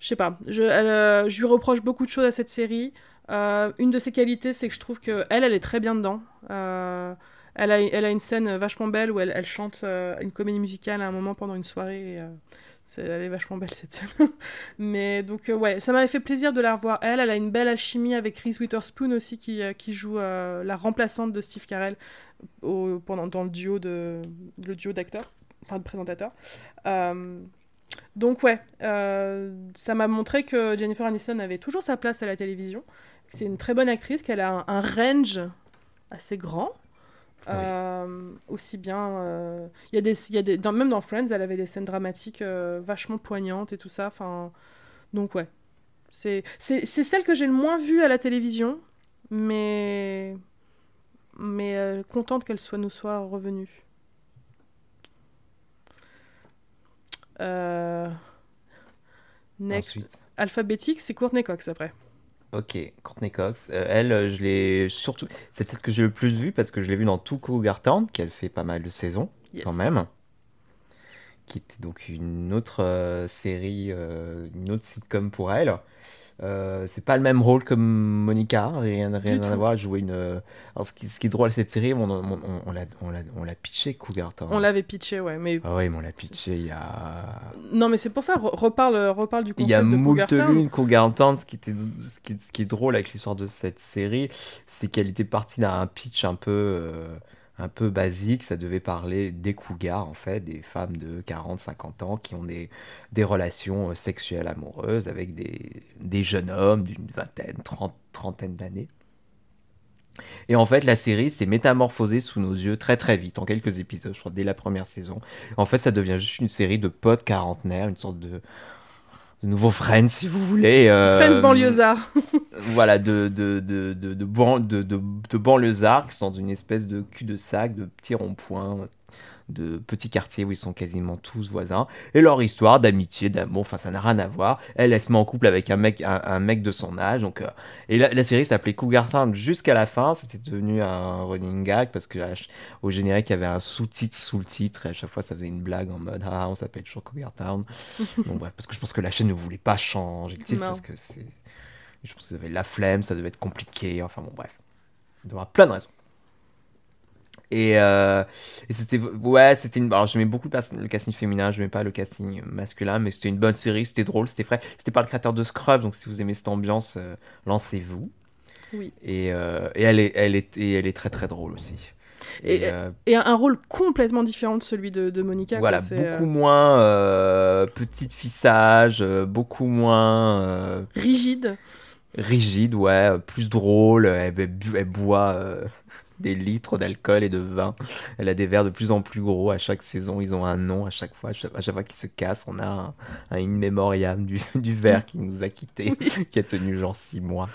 Je sais pas, je lui reproche beaucoup de choses à cette série. Une de ses qualités, c'est que je trouve qu'elle est très bien dedans. Elle a une scène vachement belle où elle chante une comédie musicale à un moment pendant une soirée. Elle est vachement belle cette scène. Mais donc ouais, ça m'avait fait plaisir de la revoir. Elle a une belle alchimie avec Reese Witherspoon aussi qui joue la remplaçante de Steve Carell dans le duo d'acteurs, enfin de présentateurs. Donc ouais, ça m'a montré que Jennifer Aniston avait toujours sa place à la télévision, que c'est une très bonne actrice, qu'elle a un range assez grand. Oui. Aussi bien même dans Friends elle avait des scènes dramatiques vachement poignantes et tout ça, enfin, donc ouais, c'est celle que j'ai le moins vue à la télévision, mais contente qu'elle nous soit revenue. Next. Ensuite. Alphabétique, c'est Courtney Cox après. Ok, Courtney Cox, elle, je l'ai surtout... C'est celle que j'ai le plus vue parce que je l'ai vue dans tout Cougar Town, qu'elle fait pas mal de saisons, yes, quand même. Qui était donc une autre série, une autre sitcom pour elle. C'est pas le même rôle que Monica, rien à voir. Elle jouait une... Alors ce qui est drôle, cette série, on l'a pitché Cougar Town. On l'avait pitché, ouais. Mais... Ah oui, mais on l'a pitché il y a... Non, mais c'est pour ça, reparle du concept de Cougar Town. Il y a moult lunes Cougar Town, ce qui est drôle avec l'histoire de cette série, c'est qu'elle était partie d'un pitch un peu basique. Ça devait parler des cougars, en fait, des femmes de 40-50 ans qui ont des relations sexuelles amoureuses avec des jeunes hommes d'une vingtaine, trentaine d'années. Et en fait, la série s'est métamorphosée sous nos yeux très très vite, en quelques épisodes, je crois, dès la première saison. En fait, ça devient juste une série de potes quarantenaires, une sorte de nouveau Friends, si vous voulez. Friends banlieusard. Voilà, de banlieusards qui sont dans une espèce de cul-de-sac, de petits ronds-points, de petits quartiers où ils sont quasiment tous voisins. Et leur histoire d'amitié, d'amour, enfin, ça n'a rien à voir. Elle se met en couple avec un mec de son âge. Donc, et la série s'appelait Cougar Town jusqu'à la fin. C'était devenu un running gag parce qu'au générique, il y avait un sous-titre sous le titre. Et à chaque fois, ça faisait une blague en mode « Ah, on s'appelle toujours Cougar Town. » Bon, bref, parce que je pense que la chaîne ne voulait pas changer le titre, non, parce que c'est... Je pense que ça devait être la flemme, ça devait être compliqué. Enfin bon, bref. Ça devait avoir plein de raisons. Et c'était une... Alors, j'aimais beaucoup le casting féminin, je n'aimais pas le casting masculin, mais c'était une bonne série, c'était drôle, c'était frais. C'était par le créateur de Scrubs, donc si vous aimez cette ambiance, lancez-vous. Oui. Et elle est très très drôle aussi. Et un rôle complètement différent de celui de Monica. Voilà, quoi, c'est beaucoup moins petite fissage, beaucoup moins... Rigide, ouais, plus drôle, elle boit... des litres d'alcool et de vin. Elle a des verres de plus en plus gros. À chaque saison, ils ont un nom à chaque fois. À chaque fois qu'ils se cassent, on a un in memoriam du verre qui nous a quittés, qui a tenu genre 6 mois.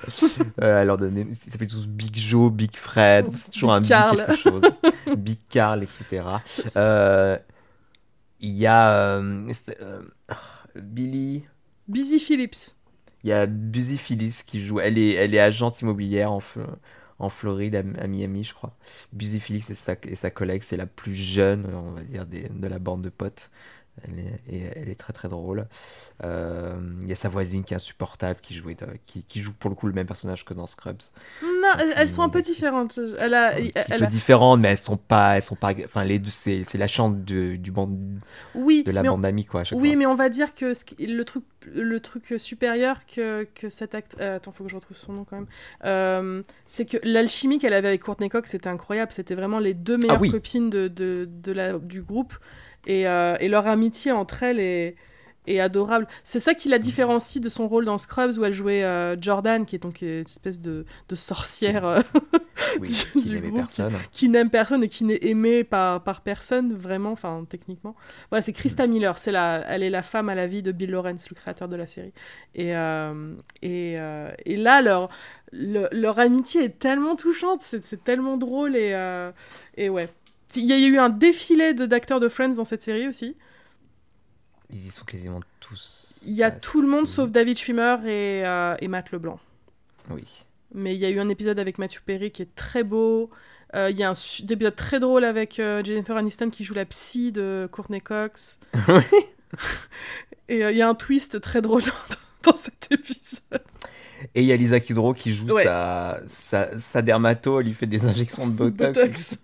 À leur donner, ils s'appellent tous Big Joe, Big Fred. C'est toujours un Big quelque chose. Big Carl, etc. Il y a Busy Phillips. Il y a Busy Phillips qui joue. Elle est agente immobilière en Floride, à Miami, je crois. Busy Phillips et sa collègue, c'est la plus jeune, on va dire, de la bande de potes. Elle est très très drôle. Il y a sa voisine qui est insupportable, qui joue pour le coup le même personnage que dans Scrubs. Non, elles sont un peu différentes. Différentes, mais elles sont pas. Enfin, les deux, c'est la chante de la bande d'amis, quoi. Oui, mais on va dire que le truc supérieur que cet acte. Attends, faut que je retrouve son nom quand même. C'est que l'alchimie qu'elle avait avec Courtney Cox, c'était incroyable. C'était vraiment les deux meilleures copines du groupe. Et leur amitié entre elles est adorable. C'est ça qui la différencie de son rôle dans Scrubs, où elle jouait Jordan, qui est donc une espèce de sorcière du groupe, qui n'aime personne et qui n'est aimée par personne, vraiment, enfin, techniquement. Voilà, c'est Krista Miller, elle est la femme à la vie de Bill Lawrence, le créateur de la série. Et là, leur amitié est tellement touchante, c'est tellement drôle et ouais. Il y a eu un défilé d'acteurs de Friends dans cette série aussi. Ils y sont quasiment tous. Il y a tout le monde sauf David Schwimmer et Matt LeBlanc. Oui. Mais il y a eu un épisode avec Matthew Perry qui est très beau. Il y a un épisode très drôle avec Jennifer Aniston qui joue la psy de Courtney Cox. Oui. Et il y a un twist très drôle dans cet épisode. Et il y a Lisa Kudrow qui joue sa dermato, elle lui fait des injections de botox.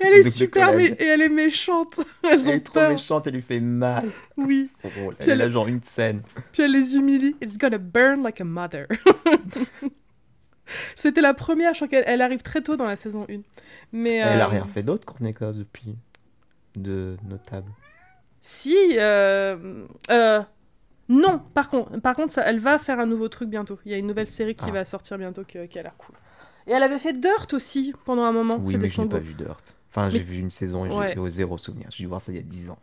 Elle est super, et elle est méchante. Elle est trop méchante, elle lui fait mal. Oui. C'est trop drôle. Puis elle a genre une scène. Puis elle les humilie. It's gonna burn like a mother. C'était la première, je crois qu'elle arrive très tôt dans la saison 1. Mais elle a rien fait d'autre, Courtney Cox, depuis de notable. Si. Non, par contre ça, elle va faire un nouveau truc bientôt. Il y a une nouvelle série qui va sortir bientôt qui a l'air cool. Et elle avait fait Dirt aussi pendant un moment. Oui, mais je n'ai pas vu Dirt. Enfin, j'ai vu une saison et j'ai eu zéro souvenir. J'ai dû voir ça il y a 10 ans.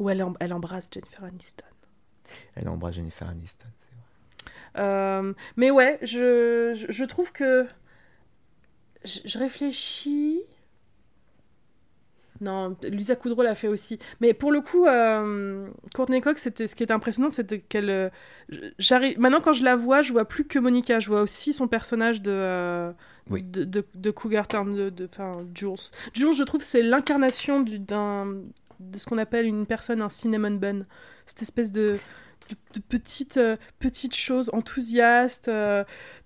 Où elle embrasse Jennifer Aniston. Elle embrasse Jennifer Aniston, c'est vrai. Mais ouais, je trouve que... Je réfléchis... Non, Lisa Kudrow l'a fait aussi. Mais pour le coup, Courtney Cox, ce qui était impressionnant, c'était qu'elle... Maintenant, quand je la vois, je vois plus que Monica. Je vois aussi son personnage de Cougar Town, Jules. Jules, je trouve, c'est l'incarnation de ce qu'on appelle une personne, un cinnamon bun. Cette espèce de petite chose enthousiaste,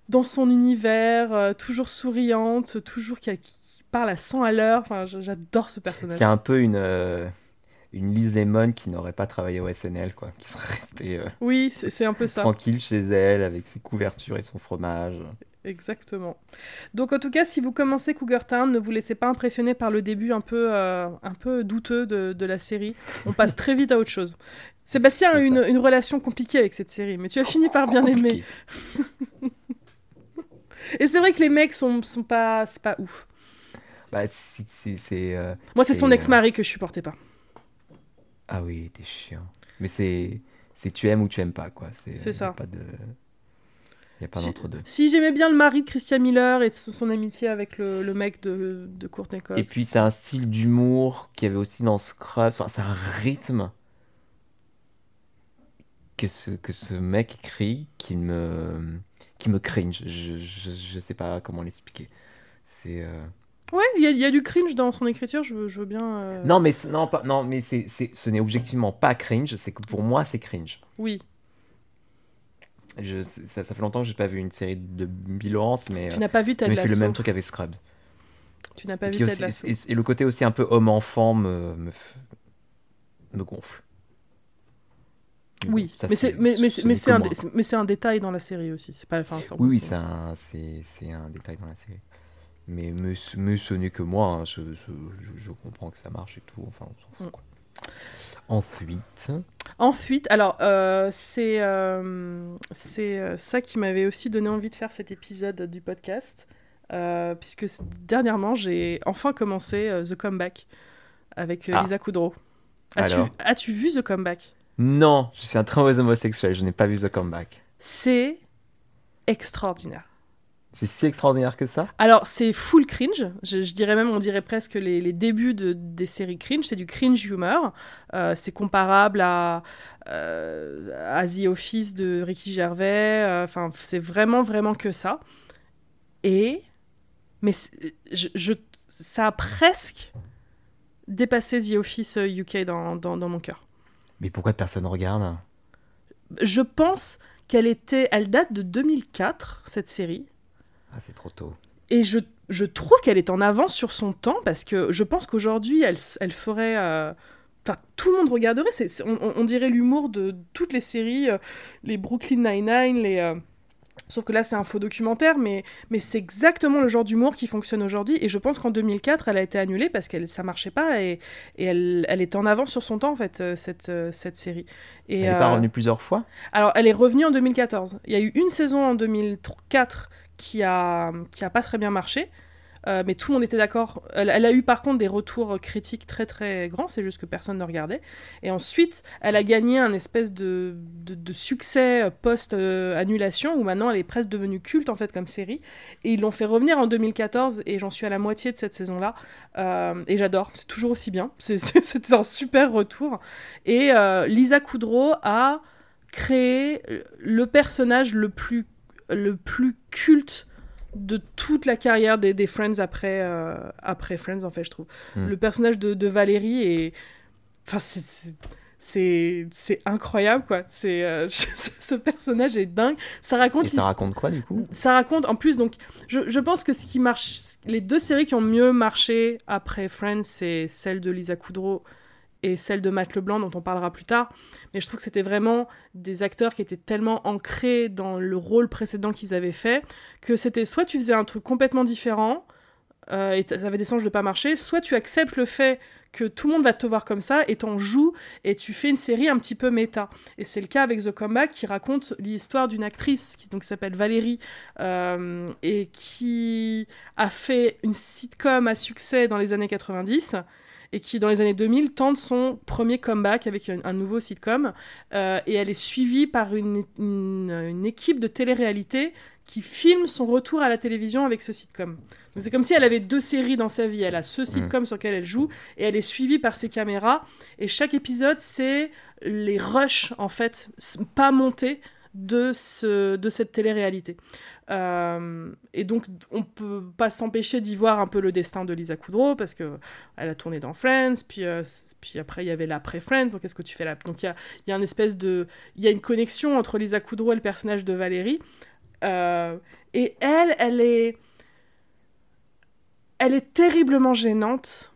dans son univers, toujours souriante, toujours... parle à 100 à l'heure, enfin, j'adore ce personnage. C'est un peu une Liz Lemon qui n'aurait pas travaillé au SNL, quoi, qui serait restée oui, c'est un peu ça. Tranquille chez elle, avec ses couvertures et son fromage. Exactement. Donc en tout cas, si vous commencez Cougar Town, ne vous laissez pas impressionner par le début un peu douteux de la série. On passe très vite à autre chose. Sébastien a une relation compliquée avec cette série, mais tu as fini par bien aimer. Et c'est vrai que les mecs c'est pas ouf. Bah, moi, c'est son ex-mari que je supportais pas. Ah oui, t'es chiant. Mais c'est tu aimes ou tu aimes pas, quoi. C'est ça. Il n'y a pas d'entre-deux. Si j'aimais bien le mari de Christian Miller et son amitié avec le mec de Courtney Cox. Et puis, c'est un style d'humour qu'il y avait aussi dans Scrubs. Enfin, c'est un rythme que ce mec écrit qui me cringe. Je sais pas comment l'expliquer. C'est... Ouais, il y a du cringe dans son écriture, je veux bien... Non, mais ce n'est objectivement pas cringe, c'est que pour moi, c'est cringe. Oui. Ça fait longtemps que je n'ai pas vu une série de Bilorance, mais tu n'as pas vu Ted Lasso. J'ai fait le même truc avec Scrubs. Tu n'as pas vu Ted Lasso. Et le côté aussi un peu homme-enfant me gonfle. Oui, ça, mais c'est un détail dans la série aussi. C'est pas, enfin, oui, c'est un détail dans la série. Mais ce n'est que moi, hein. Je comprends que ça marche et tout, enfin on s'en fout quoi. En fuite, alors c'est ça qui m'avait aussi donné envie de faire cet épisode du podcast, puisque dernièrement j'ai enfin commencé The Comeback avec Lisa Kudrow. As-tu vu The Comeback? Non, je suis un très mauvais homosexuel, je n'ai pas vu The Comeback. C'est extraordinaire. C'est si extraordinaire que ça? Alors, c'est full cringe. Je dirais même, on dirait presque les débuts des séries cringe. C'est du cringe humor. C'est comparable à The Office de Ricky Gervais. Enfin, c'est vraiment, vraiment que ça. Mais ça a presque dépassé The Office UK dans mon cœur. Mais pourquoi personne ne regarde? Je pense qu'elle date de 2004, cette série. Ah, c'est trop tôt. Et je trouve qu'elle est en avance sur son temps, parce que je pense qu'aujourd'hui, elle ferait... Enfin, tout le monde regarderait. On dirait l'humour de toutes les séries, les Brooklyn Nine-Nine, sauf que là, c'est un faux documentaire, mais c'est exactement le genre d'humour qui fonctionne aujourd'hui. Et je pense qu'en 2004, elle a été annulée parce que ça marchait pas, et elle est en avance sur son temps, en fait, cette série. Et elle n'est pas revenue plusieurs fois? Alors, elle est revenue en 2014. Il y a eu une saison en 2004... qui a pas très bien marché, mais tout le monde était d'accord. Elle a eu par contre des retours critiques très très grands, c'est juste que personne ne regardait. Et ensuite, elle a gagné un espèce de succès post-annulation, où maintenant elle est presque devenue culte en fait comme série. Et ils l'ont fait revenir en 2014, et j'en suis à la moitié de cette saison-là. Et j'adore, c'est toujours aussi bien. C'était un super retour. Et Lisa Kudrow a créé le personnage le plus culte de toute la carrière des Friends après Friends, en fait, je trouve. Le personnage de Valérie est... Enfin, c'est incroyable, quoi. Ce personnage est dingue. Ça raconte... Et ça raconte quoi, du coup? Ça raconte... En plus, donc, je pense que ce qui marche... Les deux séries qui ont mieux marché après Friends, c'est celle de Lisa Kudrow et celle de Matt LeBlanc, dont on parlera plus tard. Mais je trouve que c'était vraiment des acteurs qui étaient tellement ancrés dans le rôle précédent qu'ils avaient fait, que c'était soit tu faisais un truc complètement différent, et ça avait des chances de pas marcher, soit tu acceptes le fait que tout le monde va te voir comme ça, et t'en joues, et tu fais une série un petit peu méta. Et c'est le cas avec The Comeback, qui raconte l'histoire d'une actrice, qui s'appelle Valérie, et qui a fait une sitcom à succès dans les années 90, et qui, dans les années 2000, tente son premier comeback avec un nouveau sitcom, et elle est suivie par une équipe de télé-réalité qui filme son retour à la télévision avec ce sitcom. Donc c'est comme si elle avait deux séries dans sa vie. Elle a ce sitcom sur lequel elle joue, et elle est suivie par ses caméras, et chaque épisode, c'est les rushs, en fait, pas montés, de cette télé-réalité. Et donc, on ne peut pas s'empêcher d'y voir un peu le destin de Lisa Kudrow, parce qu'elle a tourné dans Friends, puis après, il y avait l'après-Friends, donc qu'est-ce que tu fais là ? Donc, il y a une espèce de... Il y a une connexion entre Lisa Kudrow et le personnage de Valérie. Et elle est terriblement gênante,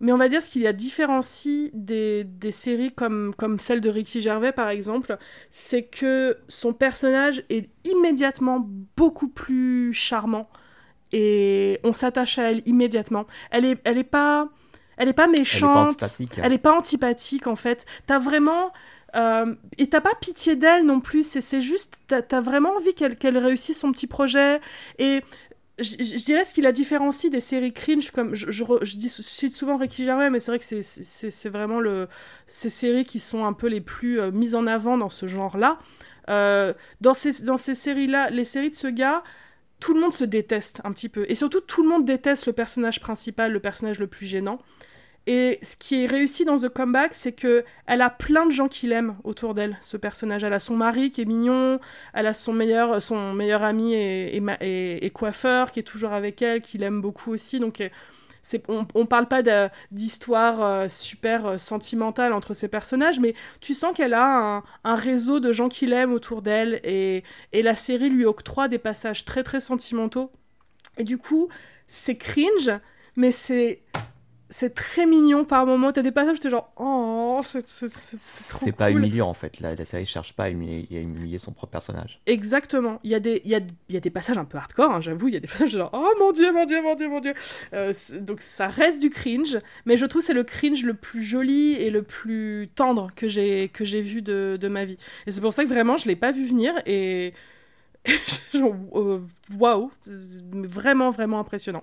mais on va dire ce qu'il y a différencie des séries comme celle de Ricky Gervais, par exemple, c'est que son personnage est immédiatement beaucoup plus charmant, et on s'attache à elle immédiatement. Elle est pas méchante, elle est pas antipathique, en fait. T'as vraiment... et t'as pas pitié d'elle non plus, c'est juste, t'as vraiment envie qu'elle réussisse son petit projet. Et je dirais ce qui la différencie des séries cringe, comme je cite souvent Ricky Gervais, mais c'est vrai que c'est vraiment ces séries qui sont un peu les plus mises en avant dans ce genre-là. Dans ces séries-là, les séries de ce gars, tout le monde se déteste un petit peu, et surtout tout le monde déteste le personnage principal, le personnage le plus gênant. Et ce qui est réussi dans The Comeback, c'est qu'elle a plein de gens qui l'aiment autour d'elle, ce personnage. Elle a son mari qui est mignon, elle a son meilleur ami et coiffeur qui est toujours avec elle, qui l'aime beaucoup aussi. Donc on parle pas d'histoire super sentimentale entre ces personnages, mais tu sens qu'elle a un réseau de gens qui l'aiment autour d'elle, et la série lui octroie des passages très très sentimentaux. Et du coup, c'est cringe, mais c'est très mignon par moments. T'as des passages où t'es genre, oh, c'est trop cool. C'est pas humiliant, en fait. La série cherche pas à humilier son propre personnage. Exactement. Il y a des passages un peu hardcore, hein, j'avoue. Il y a des passages genre, oh mon Dieu, mon Dieu, mon Dieu, mon Dieu. Donc ça reste du cringe, mais je trouve que c'est le cringe le plus joli et le plus tendre que j'ai vu de ma vie. Et c'est pour ça que vraiment, je l'ai pas vu venir, et genre, waouh, vraiment, vraiment impressionnant.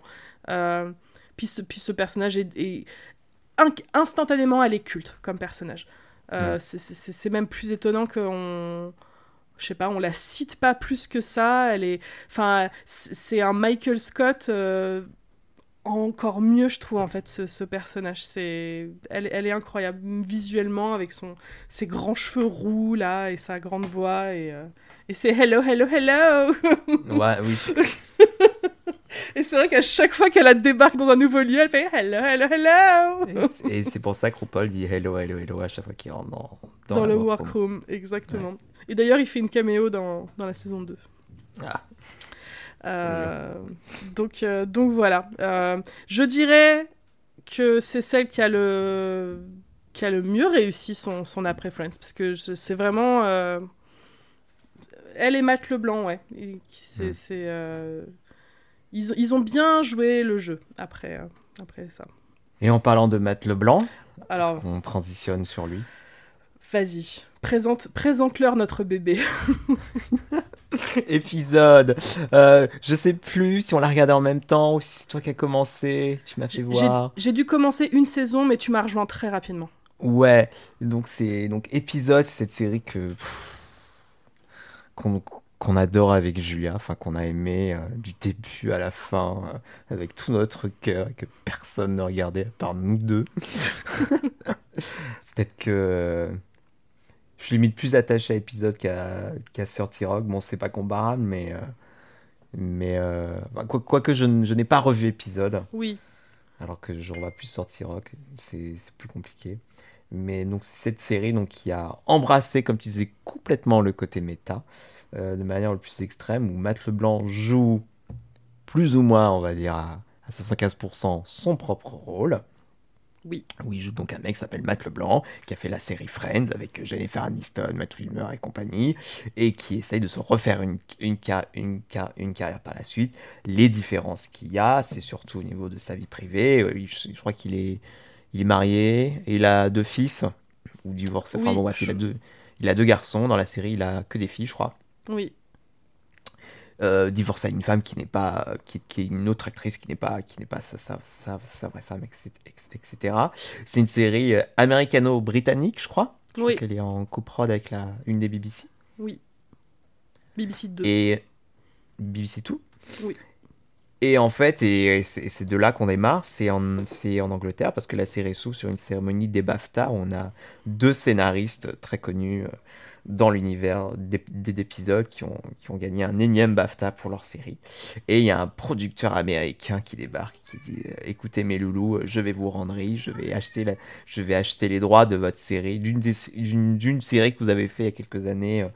Puis ce personnage instantanément, elle est culte comme personnage. C'est même plus étonnant on la cite pas plus que ça. C'est un Michael Scott encore mieux, je trouve, en fait, ce personnage. Elle est incroyable visuellement, avec ses grands cheveux roux là, et sa grande voix, et c'est hello, hello, hello. Ouais, oui. Et c'est vrai qu'à chaque fois qu'elle débarque dans un nouveau lieu, elle fait « Hello, hello, hello !» Et c'est pour ça que RuPaul dit « Hello, hello, hello !» à chaque fois qu'il rentre dans le workroom. Exactement. Ouais. Et d'ailleurs, il fait une caméo dans la saison 2. Ah. Donc voilà. Je dirais que c'est celle qui a le mieux réussi son après-Friends, parce que c'est vraiment... Elle et Matt Leblanc, ouais. Et Ils ont bien joué le jeu après ça. Et en parlant de Matt Leblanc, alors, est-ce qu'on transitionne sur lui ? Vas-y, présente-leur notre bébé. Épisode. Je sais plus si on l'a regardé en même temps ou si c'est toi qui as commencé. Tu m'as fait voir. J'ai dû commencer une saison, mais tu m'as rejoint très rapidement. Ouais, donc c'est Épisode, c'est cette série qu'on adore avec Julia, enfin qu'on a aimé du début à la fin, avec tout notre cœur, que personne ne regardait à part nous deux. Peut-être que je suis limite plus attaché à Épisode qu'à Sortie Rock. Bon, c'est pas comparable, mais quoique je n'ai pas revu Épisode. Oui. Alors que je revois plus Sortie Rock, c'est plus compliqué. Mais donc c'est cette série qui a embrassé, comme tu disais, complètement le côté méta. De manière le plus extrême, où Matt Leblanc joue plus ou moins, on va dire, à 75% son propre rôle, Oui. Où il joue donc un mec qui s'appelle Matt LeBlanc, qui a fait la série Friends avec Jennifer Aniston, Matt Fulmer et compagnie, et qui essaye de se refaire une carrière par la suite. Les différences qu'il y a, c'est surtout au niveau de sa vie privée. Je crois qu'il est marié, et il a deux fils, ou divorcé. Enfin, oui, bon, bref, il a deux garçons. Dans la série, il a que des filles, je crois. Oui. Divorce à une femme qui n'est pas, qui est une autre actrice qui n'est pas sa vraie femme, etc. C'est une série américano-britannique, je crois. Oui. Elle est en coprod avec une des BBC. Oui. BBC 2. Et BBC 2. Oui. Et en fait, c'est de là qu'on démarre, c'est en Angleterre, parce que la série s'ouvre sur une cérémonie des BAFTA. On a deux scénaristes très connus dans l'univers d'épisodes qui ont gagné un énième BAFTA pour leur série. Et il y a un producteur américain qui débarque, qui dit « Écoutez mes loulous, je vais vous rendre riche, je vais acheter les droits de votre série, d'une série que vous avez fait il y a quelques années. »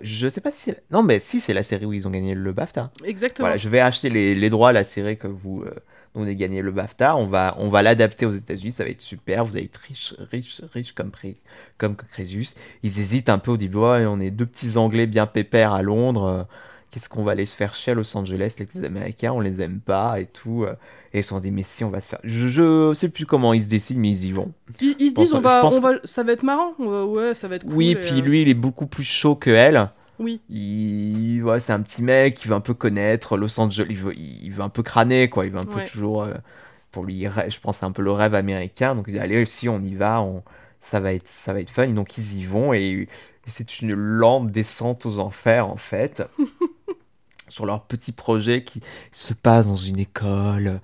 je sais pas si c'est... Non, mais si, c'est la série où ils ont gagné le BAFTA. Exactement. Voilà, je vais acheter les droits à la série que vous... dont vous avez gagné le BAFTA. On va l'adapter aux États-Unis, ça va être super. Vous allez être riche comme Crésus. Ils hésitent un peu au début. Ouais, on est deux petits Anglais bien pépères à Londres. Qu'est-ce qu'on va aller se faire chier à Los Angeles, les Américains, on les aime pas et tout. Et ils se sont dit, mais si, on va se faire... Je sais plus comment ils se décident, mais ils y vont. Ils se disent, ça va être marrant, ouais, ça va être cool. Oui, et puis lui, il est beaucoup plus chaud qu'elle. Oui. Ouais, c'est un petit mec, il veut un peu connaître Los Angeles, il veut un peu crâner, quoi. Il veut un peu toujours... pour lui, je pense, c'est un peu le rêve américain. Donc, il dit, allez, si on y va, ça va être fun. Donc, ils y vont et c'est une lente descente aux enfers, en fait. Sur leur petit projet qui se passe dans une école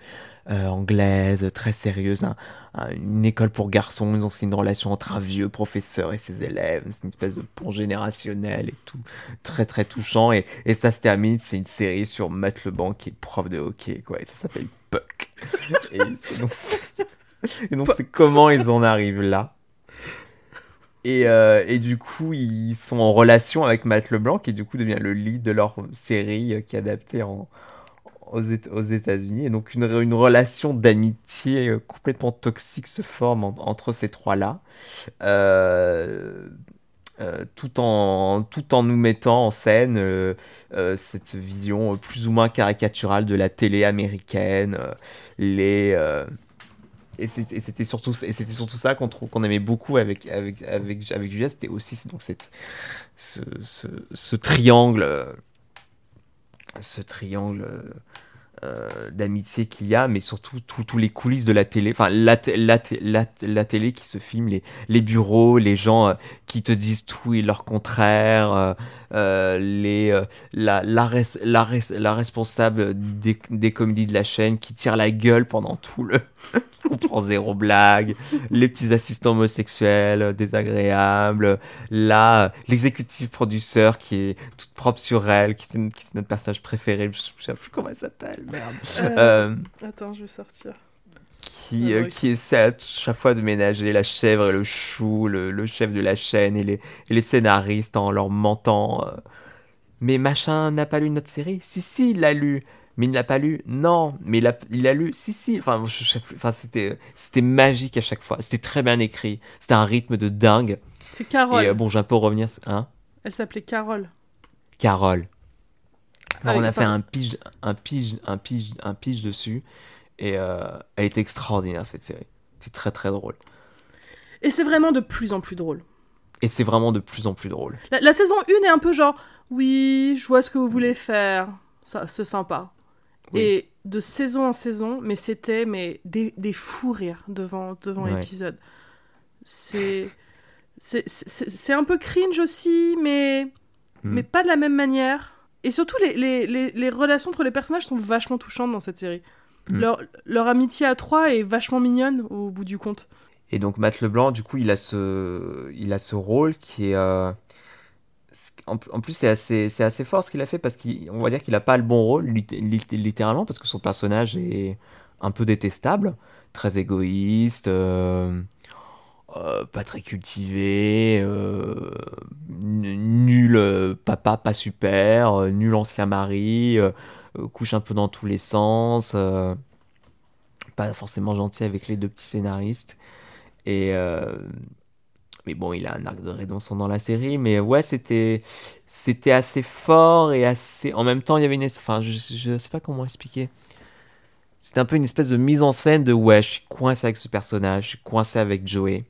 anglaise, très sérieuse, une école pour garçons. Ils ont une relation entre un vieux professeur et ses élèves, c'est une espèce de pont générationnel et tout, très très touchant. Et ça se termine, c'est une série sur Matt LeBlanc qui est prof de hockey, quoi, et ça s'appelle Puck. Et donc c'est comment ils en arrivent là. Et du coup, ils sont en relation avec Matt LeBlanc, qui du coup devient le lead de leur série qui est adaptée aux États-Unis. Et donc, une relation d'amitié complètement toxique se forme entre ces trois-là, tout en nous mettant en scène cette vision plus ou moins caricaturale de la télé américaine, Et c'était surtout ça qu'on aimait beaucoup avec Julia. C'était aussi donc ce triangle d'amitié qu'il y a, mais surtout tous les coulisses de la télé, enfin la télé qui se filme, les bureaux, les gens qui te disent tout et leur contraire, la responsable des comédies de la chaîne qui tire la gueule pendant tout le... qui comprend zéro blague, les petits assistants homosexuels désagréables, l'exécutive produceur qui est toute propre sur elle, qui est notre personnage préféré, je sais plus comment elle s'appelle, merde. Attends, je vais sortir. Qui essaie à chaque fois de ménager la chèvre et le chou, le chef de la chaîne et les scénaristes en leur mentant. Mais machin n'a pas lu notre série. Si, il l'a lu. Mais il ne l'a pas lu. Non, mais il l'a lu. Si. Enfin, c'était magique à chaque fois. C'était très bien écrit. C'était un rythme de dingue. C'est Carole. Et bon, j'ai un peu revenir. Hein ? Elle s'appelait Carole. Carole. Alors, on a fait un pige dessus. Et elle est extraordinaire, cette série. C'est très très drôle. Et c'est vraiment de plus en plus drôle. La saison 1 est un peu genre, oui, je vois ce que vous voulez faire. Ça, c'est sympa. Oui. Et de saison en saison, mais c'était des fous rires devant l'épisode. C'est un peu cringe aussi, mais pas de la même manière. Et surtout, les relations entre les personnages sont vachement touchantes dans cette série. Leur amitié à trois est vachement mignonne au bout du compte. Et donc Matt LeBlanc, du coup, il a ce rôle qui est en plus c'est assez fort ce qu'il a fait, parce qu'on va dire qu'il a pas le bon rôle littéralement, parce que son personnage est un peu détestable, très égoïste, pas très cultivé, nul papa pas super, nul ancien mari, couche un peu dans tous les sens, pas forcément gentil avec les deux petits scénaristes. Et mais bon, il a un arc de rédemption dans la série, mais ouais, c'était assez fort et assez... En même temps, il y avait une... Enfin, je sais pas comment expliquer. C'était un peu une espèce de mise en scène de « Ouais, je suis coincé avec ce personnage, je suis coincé avec Joey. »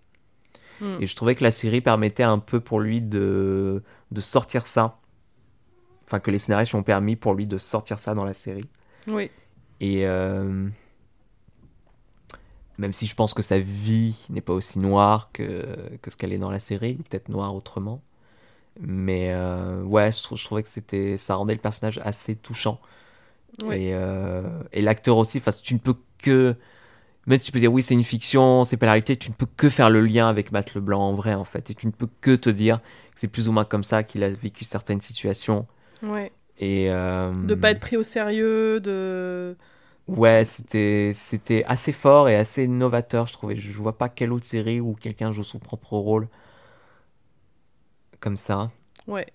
Et je trouvais que la série permettait un peu pour lui de sortir ça. Enfin, que les scénaristes ont permis pour lui de sortir ça dans la série. Oui. Et... Même si je pense que sa vie n'est pas aussi noire que ce qu'elle est dans la série, peut-être noire autrement. Mais ouais, je trouvais que ça rendait le personnage assez touchant. Oui. Et l'acteur aussi, tu ne peux que... Même si tu peux dire oui, c'est une fiction, c'est pas la réalité, tu ne peux que faire le lien avec Matt Leblanc en vrai, en fait. Et tu ne peux que te dire que c'est plus ou moins comme ça qu'il a vécu certaines situations. Ouais. Et, de ne pas être pris au sérieux, de... Ouais, c'était assez fort et assez novateur, je trouvais. Je vois pas quelle autre série où quelqu'un joue son propre rôle comme ça. Ouais.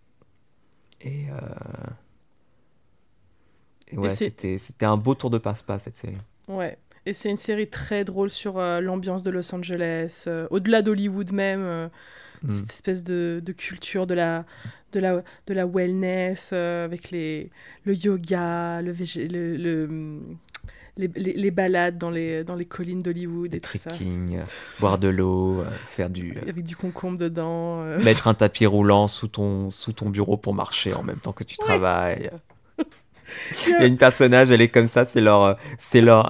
Et ouais, c'était un beau tour de passe-passe, cette série. Ouais, et c'est une série très drôle sur l'ambiance de Los Angeles, au-delà d'Hollywood même, cette espèce de culture de la wellness, avec le yoga, les balades dans les collines d'Hollywood et tout ça. Boire de l'eau, faire du... Avec du concombre dedans. Mettre un tapis roulant sous ton bureau pour marcher en même temps que tu travailles. Il y a une personnage, elle est comme ça, c'est leur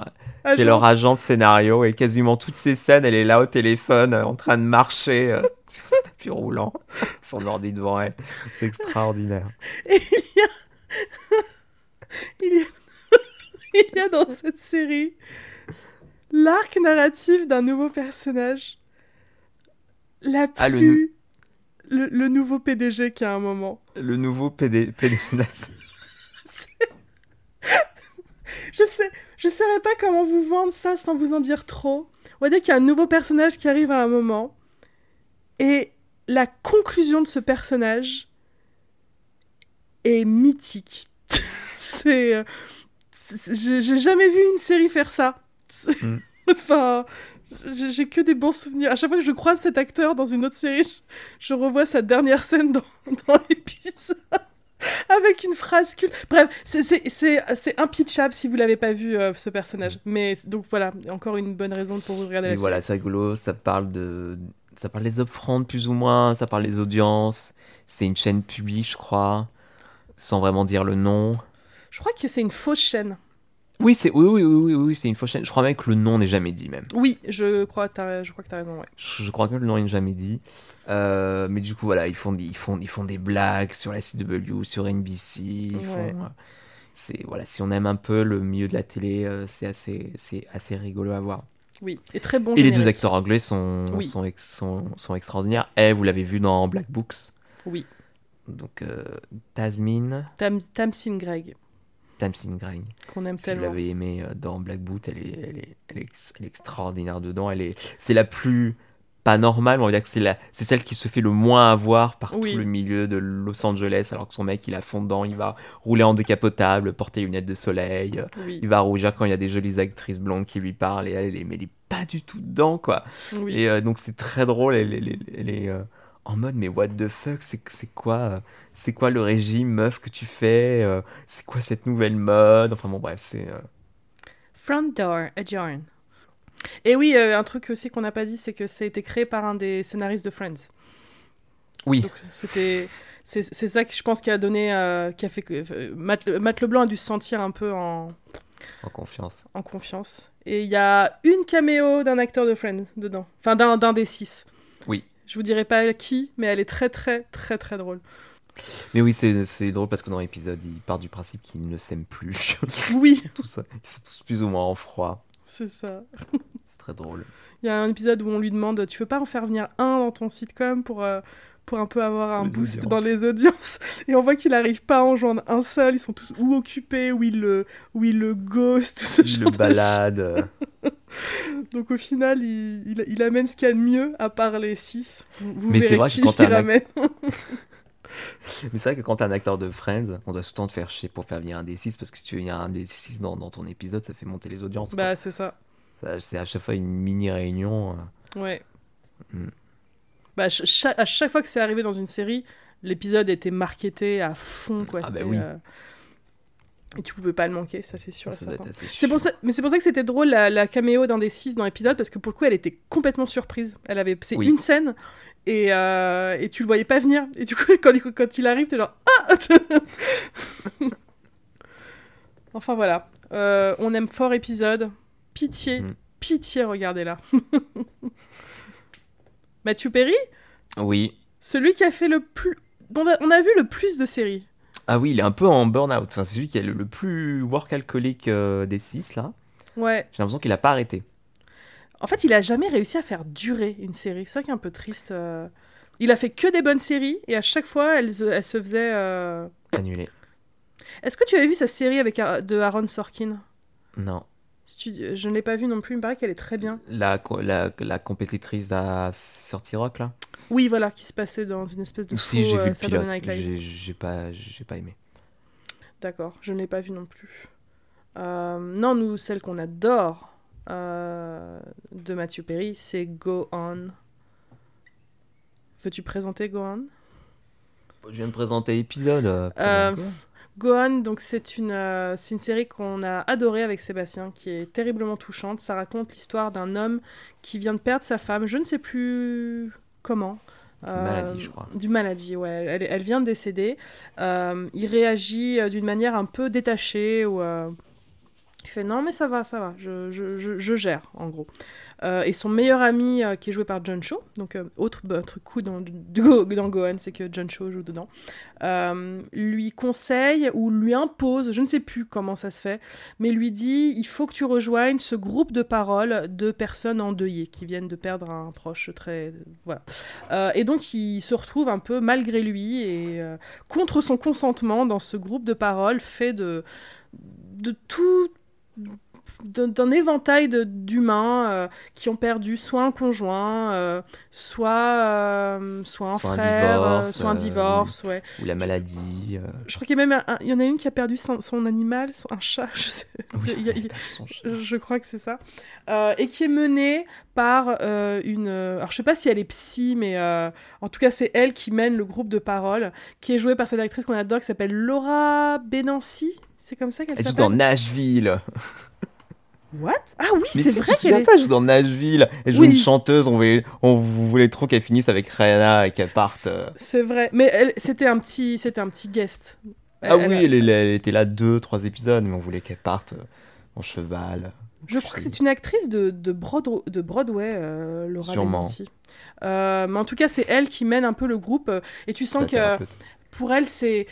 agent de scénario, et quasiment toutes ces scènes, elle est là au téléphone, en train de marcher sur ce tapis roulant, son ordi devant elle. C'est extraordinaire. Et il y a dans cette série l'arc narratif d'un nouveau personnage, le nouveau PDG qui a un moment. Le nouveau PDG. Je saurais pas comment vous vendre ça sans vous en dire trop. On va dire qu'il y a un nouveau personnage qui arrive à un moment, et la conclusion de ce personnage est mythique. J'ai jamais vu une série faire ça. Enfin, j'ai que des bons souvenirs. À chaque fois que je croise cet acteur dans une autre série, je revois sa dernière scène dans l'épisode. Avec une phrase culte. Bref, c'est impitchable si vous l'avez pas vu, ce personnage. Mais donc voilà, encore une bonne raison pour vous regarder la série. Voilà, c'est rigolo, ça parle des offrandes plus ou moins, ça parle des audiences. C'est une chaîne publique, je crois, sans vraiment dire le nom. Je crois que c'est une fausse chaîne. Oui, oui, c'est une fausse chaîne. Je crois même que le nom n'est jamais dit même. Oui, je crois que t'as raison, ouais. Je crois que le nom n'est jamais dit. Mais du coup, voilà, ils font des blagues sur la CW, sur NBC. Voilà, si on aime un peu le milieu de la télé, c'est assez rigolo à voir. Oui, et très bon générique. Et les deux acteurs anglais sont extraordinaires. Eh, vous l'avez vu dans Black Books. Oui. Donc, Tamsin Gregg. Qu'on aime tellement. Si vous l'avez aimée dans Black Boot, elle est extraordinaire dedans. C'est la plus pas normale, mais on va dire que c'est celle qui se fait le moins avoir par tout le milieu de Los Angeles, alors que son mec, il a fond dedans, il va rouler en décapotable, porter les lunettes de soleil, il va rougir quand il y a des jolies actrices blondes qui lui parlent, et elle est pas du tout dedans, quoi. Oui. Et donc c'est très drôle, elle est en mode mais what the fuck, c'est quoi le régime meuf que tu fais, c'est quoi cette nouvelle mode, enfin bon bref, c'est Front Door Adjourn. Et oui, un truc aussi qu'on n'a pas dit, c'est que ça a été créé par un des scénaristes de Friends. Oui. Donc c'est ça que je pense qui a donné, qui a fait que Matt Leblanc a dû se sentir un peu en confiance. En confiance. Et il y a une caméo d'un acteur de Friends dedans, enfin d'un des six. Oui. Je vous dirai pas qui, mais elle est très, très, très, très drôle. Mais oui, c'est drôle parce que dans l'épisode, il part du principe qu'ils ne s'aiment plus. Oui. Ils sont tous plus ou moins en froid. C'est ça. C'est très drôle. Il y a un épisode où on lui demande « Tu veux pas en faire venir un dans ton sitcom pour un peu avoir un boost dans les audiences ?» Et on voit qu'il n'arrive pas à en joindre un seul. Ils sont tous ou occupés, ou il le ghost, ce genre de choses. Il le balade. Donc au final, il amène ce qu'il y a de mieux, à part les 6. Vous mais verrez qui il ramène. Mais c'est vrai que quand t'es un acteur de Friends, on doit tout le temps te faire chier pour faire venir un des 6, parce que si tu veux venir un des 6 dans ton épisode, ça fait monter les audiences. Bah quoi. C'est ça. C'est à chaque fois une mini réunion. Ouais. Bah, à chaque fois que c'est arrivé dans une série, l'épisode était marketé à fond, quoi. Ah bah oui. Et tu pouvais pas le manquer, ça c'est sûr. Ça doit être assez c'est pour ça, mais c'est pour ça que c'était drôle la caméo d'un des 6 dans l'épisode, parce que pour le coup elle était complètement surprise. Elle avait, c'est oui. une scène et tu le voyais pas venir. Et du coup quand il arrive, t'es genre ah. Enfin voilà, on aime fort épisode. Pitié, regardez-la. Matthew Perry. Oui. Celui qui a fait le plus, on a vu le plus de séries. Ah oui, il est un peu en burn-out. Enfin, c'est lui qui est le plus work alcoolique des 6, là. Ouais. J'ai l'impression qu'il n'a pas arrêté. En fait, il n'a jamais réussi à faire durer une série. C'est ça qui est un peu triste. Il a fait que des bonnes séries, et à chaque fois, elles se faisaient... annulées. Est-ce que tu avais vu sa série de Aaron Sorkin ? Non. Studio... Je ne l'ai pas vue non plus, il me paraît qu'elle est très bien. La compétitrice de Sortie Rock, là ? Oui, voilà, qui se passait dans une espèce de si, show, j'ai vu le pilote, j'ai pas aimé. D'accord, je ne l'ai pas vu non plus. Non, nous, celle qu'on adore de Matthew Perry, c'est Gohan. Veux-tu présenter Gohan ? Je viens de présenter l'épisode. Gohan, donc, c'est une série qu'on a adorée avec Sébastien, qui est terriblement touchante. Ça raconte l'histoire d'un homme qui vient de perdre sa femme. Je ne sais plus... Comment ? Maladie, je crois. D'une maladie, ouais. Elle vient de décéder. Il réagit d'une manière un peu détachée. Il fait non, mais ça va. Je gère, en gros. Et son meilleur ami, qui est joué par John Cho, donc autre coup dans Gohan, c'est que John Cho joue dedans, lui conseille ou lui impose, je ne sais plus comment ça se fait, mais lui dit il faut que tu rejoignes ce groupe de paroles de personnes endeuillées qui viennent de perdre un proche très... Voilà. Et donc il se retrouve un peu malgré lui et contre son consentement dans ce groupe de paroles fait de tout... d'un éventail d'humains qui ont perdu soit un conjoint, soit un frère, soit un divorce, ouais. Ou la maladie. Je crois qu'il y a même il y en a une qui a perdu son animal, un chat, je sais. Oui, je crois que c'est ça. Et qui est menée par une... Alors, je sais pas si elle est psy, mais en tout cas, c'est elle qui mène le groupe de parole, qui est jouée par cette actrice qu'on adore, qui s'appelle Laura Benancy. C'est comme ça qu'elle s'appelle. Elle joue dans Nashville. What ? Ah oui, mais c'est vrai qu'elle pas joue dans Nashville. Elle joue une chanteuse. On voulait trop qu'elle finisse avec Rihanna et qu'elle parte. C'est vrai. Mais c'était un petit guest. Elle était là 2-3 épisodes, mais on voulait qu'elle parte en cheval. Je crois que c'est une actrice de Broadway, Laura Benancy. Mais en tout cas, c'est elle qui mène un peu le groupe. Et tu sens que... Pour elle, c'est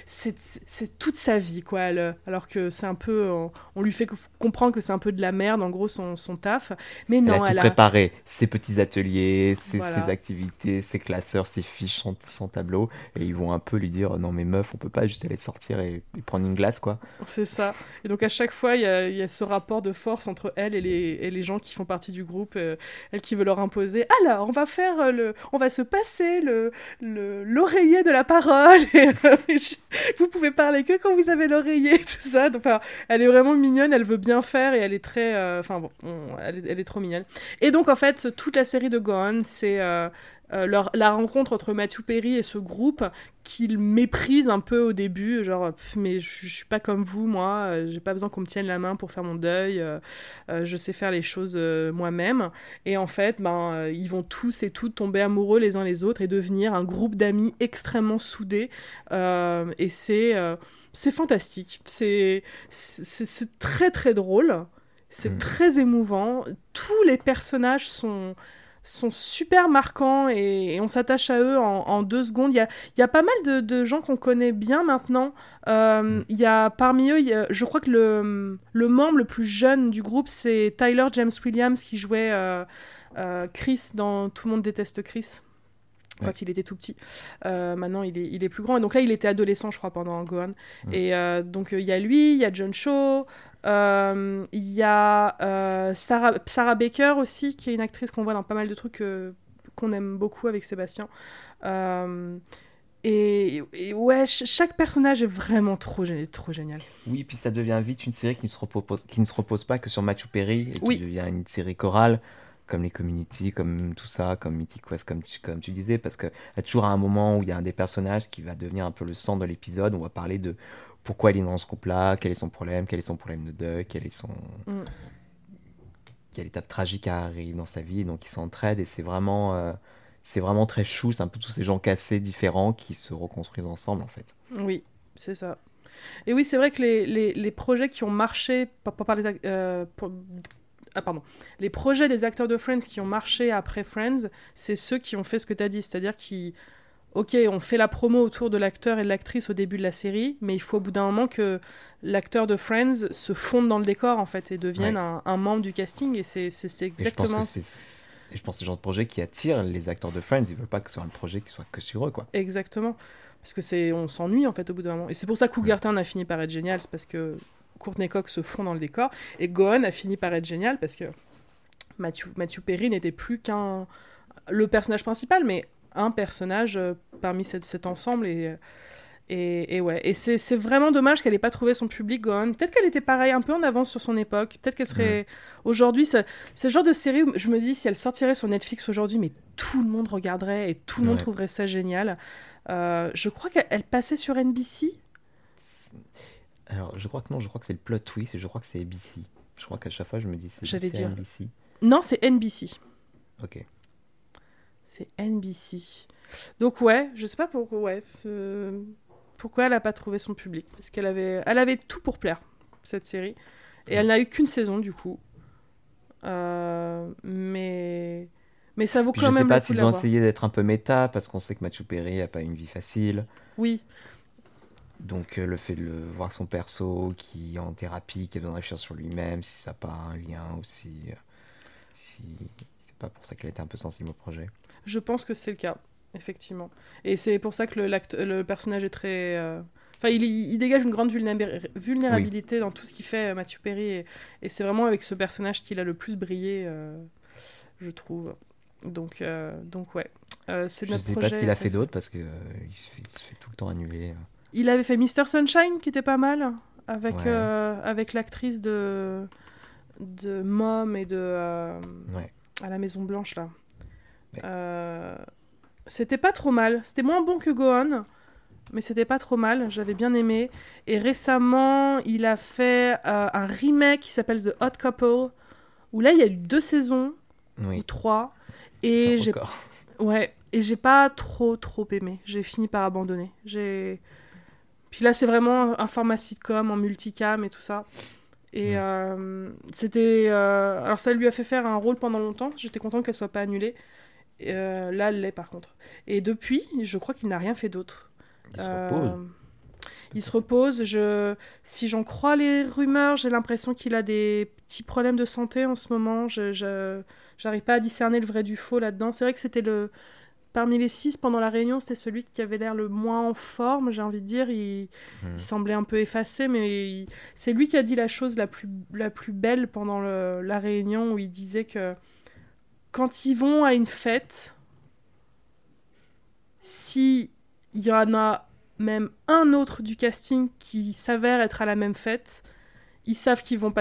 toute sa vie, quoi. Alors que c'est un peu... On lui fait comprendre que c'est un peu de la merde, en gros, son taf. Mais non, elle a tout préparé. Ses petits ateliers, ses activités, ses classeurs, ses fiches, son tableau. Et ils vont un peu lui dire, non, mais meuf, on peut pas juste aller sortir et prendre une glace, quoi. C'est ça. Et donc, à chaque fois, il y a ce rapport de force entre elle et les gens qui font partie du groupe. Elle qui veut leur imposer, alors, on va se passer l'oreiller de la parole. Vous pouvez parler que quand vous avez l'oreiller, tout ça. Donc, enfin, elle est vraiment mignonne, elle veut bien faire et elle est très... elle est trop mignonne. Et donc, en fait, toute la série de Gohan, c'est la rencontre entre Matthew Perry et ce groupe qu'il méprise un peu au début. Genre, mais je suis pas comme vous, moi. J'ai pas besoin qu'on me tienne la main pour faire mon deuil. Je sais faire les choses moi-même. Et en fait, ils vont tous et toutes tomber amoureux les uns les autres et devenir un groupe d'amis extrêmement soudés. Et c'est fantastique. C'est très, très drôle. C'est très émouvant. Tous les personnages sont super marquants et on s'attache à eux en 2 secondes. Il y a pas mal de gens qu'on connaît bien maintenant. Il y a parmi eux, je crois que le membre le plus jeune du groupe, c'est Tyler James Williams qui jouait Chris dans Tout le monde déteste Chris. Quand il était tout petit. Maintenant, il est plus grand. Et donc là, il était adolescent, je crois, pendant Gohan. Et donc, il y a lui, il y a John Cho, il y a Sarah Baker aussi, qui est une actrice qu'on voit dans pas mal de trucs qu'on aime beaucoup avec Sébastien. Et ouais, chaque personnage est vraiment trop génial. Oui, puis ça devient vite une série qui ne se repose pas que sur Matthew Perry, et qui devient une série chorale, comme les Community, comme tout ça, comme Mythic Quest, comme tu disais, parce qu'il y a toujours un moment où il y a un des personnages qui va devenir un peu le centre de l'épisode, on va parler de pourquoi il est dans ce groupe-là, quel est son problème de deuil, quelle étape tragique arrive dans sa vie, donc ils s'entraident, et c'est vraiment très chou, c'est un peu tous ces gens cassés, différents, qui se reconstruisent ensemble, en fait. Oui, c'est ça. Et oui, c'est vrai que les projets qui ont marché, les projets des acteurs de Friends qui ont marché après Friends, c'est ceux qui ont fait ce que tu as dit, c'est-à-dire on fait la promo autour de l'acteur et de l'actrice au début de la série, mais il faut au bout d'un moment que l'acteur de Friends se fonde dans le décor, en fait, et devienne un membre du casting, et c'est exactement... Et je pense que c'est le genre de projet qui attire les acteurs de Friends. Ils ne veulent pas que ce soit un projet qui soit que sur eux, quoi. Exactement. Parce que on s'ennuie, en fait, au bout d'un moment. Et c'est pour ça que Cougar Town a fini par être génial. C'est parce que Courtney Cox se fond dans le décor. Et Gohan a fini par être génial parce que Matthew Perry n'était plus qu'un... le personnage principal, mais un personnage parmi cet ensemble. Et ouais. Et c'est vraiment dommage qu'elle n'ait pas trouvé son public, Gohan. Peut-être qu'elle était pareil, un peu en avance sur son époque. Peut-être qu'elle serait... Aujourd'hui, c'est le genre de série où je me dis, si elle sortirait sur Netflix aujourd'hui, mais tout le monde regarderait et tout le monde trouverait ça génial. Je crois qu'elle passait sur NBC. Alors, je crois que non, je crois que c'est le plot twist et je crois que c'est ABC. Je crois qu'à chaque fois, je me dis, c'est NBC. Non, c'est NBC. Ok. C'est NBC. Donc ouais, je sais pas pourquoi... Pourquoi elle n'a pas trouvé son public ? Parce qu'elle avait tout pour plaire, cette série. Et elle n'a eu qu'une saison, du coup. Mais ça vaut quand même le coup de l'avoir. Je ne sais pas s'ils ont essayé d'être un peu méta, parce qu'on sait que Matthew Perry n'a pas une vie facile. Oui. Donc, le fait de voir son perso qui est en thérapie, qui a besoin de réfléchir sur lui-même, si ça n'a pas un lien, ou si c'est pas pour ça qu'elle était un peu sensible au projet. Je pense que c'est le cas. Effectivement. Et c'est pour ça que le personnage est très... Enfin, il dégage une grande vulnérabilité dans tout ce qu'il fait, Matthew Perry. Et c'est vraiment avec ce personnage qu'il a le plus brillé, je trouve. Donc ouais. C'est notre projet. Je ne sais pas ce qu'il a fait d'autre, parce qu'il se fait tout le temps annuler. Il avait fait Mr. Sunshine, qui était pas mal, avec l'actrice de Mom et de... À la Maison Blanche, là. Ouais. C'était pas trop mal. C'était moins bon que Gohan, mais c'était pas trop mal. J'avais bien aimé. Et récemment, il a fait un remake qui s'appelle The Hot Couple, où là, il y a eu 2 saisons, ou 3. Et j'ai pas trop aimé. J'ai fini par abandonner. Puis là, c'est vraiment un format sitcom, en multicam et tout ça. Et c'était... Alors ça lui a fait faire un rôle pendant longtemps. J'étais contente qu'elle soit pas annulée. Là, elle l'est par contre. Et depuis, je crois qu'il n'a rien fait d'autre. Il se repose. Si j'en crois les rumeurs, j'ai l'impression qu'il a des petits problèmes de santé en ce moment. J'arrive pas à discerner le vrai du faux là-dedans. C'est vrai que c'était parmi les 6 pendant la réunion, c'était celui qui avait l'air le moins en forme, j'ai envie de dire. Il semblait un peu effacé, mais c'est lui qui a dit la chose la plus belle pendant la réunion, où il disait que quand ils vont à une fête, s'il y en a même un autre du casting qui s'avère être à la même fête, ils savent qu'ils vont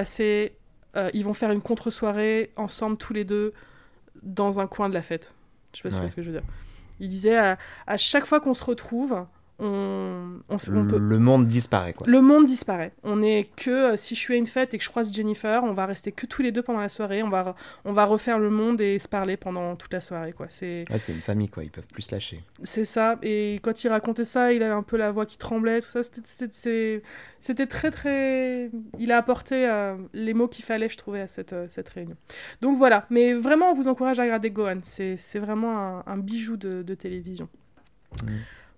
ils vont faire une contre-soirée ensemble tous les deux dans un coin de la fête. Je sais pas si c'est ce que je veux dire. Il disait à chaque fois qu'on se retrouve, le monde disparaît, quoi. Le monde disparaît. On est que si je suis à une fête et que je croise Jennifer, on va rester que tous les deux pendant la soirée. On va refaire le monde et se parler pendant toute la soirée, quoi. C'est une famille, quoi. Ils peuvent plus se lâcher. C'est ça. Et quand il racontait ça, il avait un peu la voix qui tremblait, tout ça. C'était très très. Il a apporté les mots qu'il fallait, je trouvais, à cette réunion. Donc voilà. Mais vraiment, on vous encourage à regarder Gohan. C'est vraiment un bijou de télévision.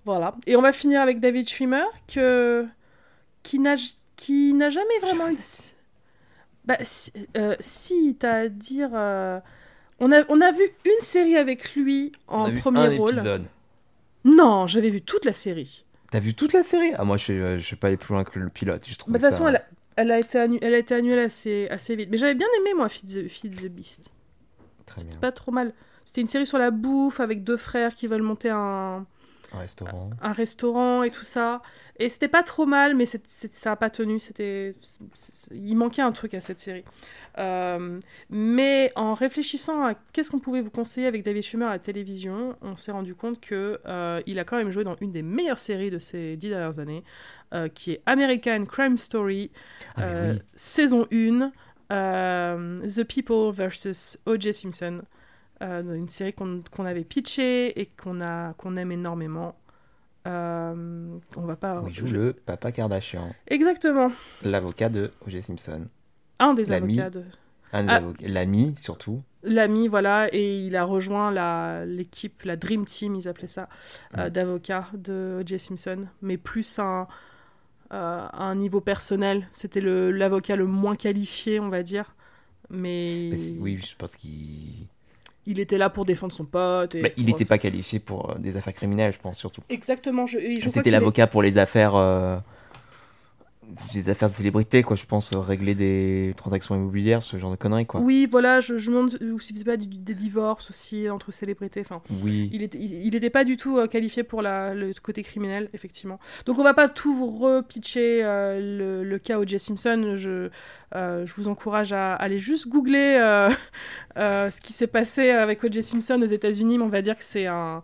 Voilà. Et on va finir avec David Schwimmer, qui n'a jamais vraiment eu... si, t'as à dire... On a vu une série avec lui en premier rôle. Épisode. Non, j'avais vu toute la série. T'as vu toute la série ? Ah, moi, je suis pas allé plus loin que le pilote. De toute façon, elle a été annulée assez vite. Mais j'avais bien aimé, moi, Feed the Beast. Très bien. C'était pas trop mal. C'était une série sur la bouffe, avec 2 frères qui veulent monter un... Un restaurant. Un restaurant et tout ça. Et c'était pas trop mal, mais ça a pas tenu. Il manquait un truc à cette série. Mais en réfléchissant à qu'est-ce qu'on pouvait vous conseiller avec David Schwimmer à la télévision, on s'est rendu compte qu'il a quand même joué dans une des meilleures séries de ces 10 dernières années, qui est American Crime Story, oui. Saison 1, The People vs. O.J. Simpson. Une série qu'on avait pitchée et qu'on aime énormément. On va pas... Il joue le papa Kardashian. Exactement. L'avocat de O.J. Simpson. Un des avocats de... L'ami, surtout. L'ami, voilà. Et il a rejoint l'équipe, la Dream Team, ils appelaient ça, d'avocats de O.J. Simpson. Mais plus un niveau personnel. C'était l'avocat le moins qualifié, on va dire. Mais oui, je pense qu'il... Il était là pour défendre son pote. Et il n'était pas qualifié pour des affaires criminelles, je pense, surtout. Exactement. C'était l'avocat pour les affaires... des affaires de célébrités, quoi, je pense, régler des transactions immobilières, ce genre de conneries, quoi. Oui, voilà, je me demande si c'est pas des divorces aussi entre célébrités, enfin. Oui. Il était pas du tout qualifié pour le côté criminel, effectivement. Donc on va pas tout vous repitcher le cas O.J. Simpson, je vous encourage à aller juste googler ce qui s'est passé avec O.J. Simpson aux États-Unis, mais on va dire que c'est un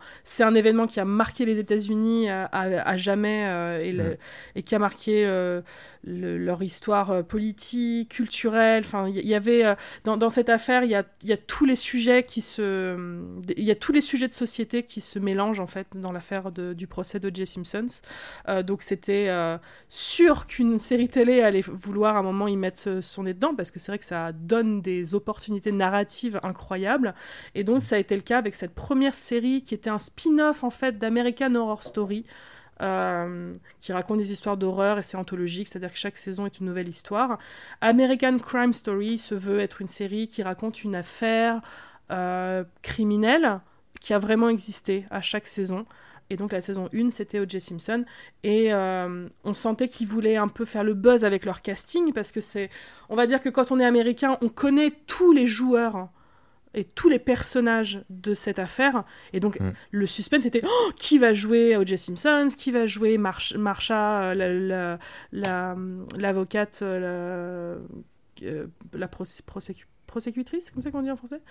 événement qui a marqué les États-Unis à jamais et qui a marqué leur histoire politique, culturelle. Enfin, il y avait dans cette affaire, il y a tous les sujets de société qui se mélangent en fait dans l'affaire du procès de O.J. Simpson. Donc c'était sûr qu'une série télé allait vouloir à un moment y mettre son nez dedans parce que c'est vrai que ça donne des opportunités narratives incroyables. Et donc ça a été le cas avec cette première série qui était un spin-off en fait d'American Horror Story. Qui raconte des histoires d'horreur et c'est anthologique, c'est-à-dire que chaque saison est une nouvelle histoire. American Crime Story se veut être une série qui raconte une affaire criminelle qui a vraiment existé à chaque saison. Et donc la saison 1, c'était O.J. Simpson. Et on sentait qu'ils voulaient un peu faire le buzz avec leur casting parce que on va dire que quand on est américain, on connaît tous les joueurs et tous les personnages de cette affaire. Et donc, le suspense, c'était qui va jouer O.J. Simpson ? Qui va jouer Marsha, l'avocate, la prosécutrice, comme ça qu'on dit en français ?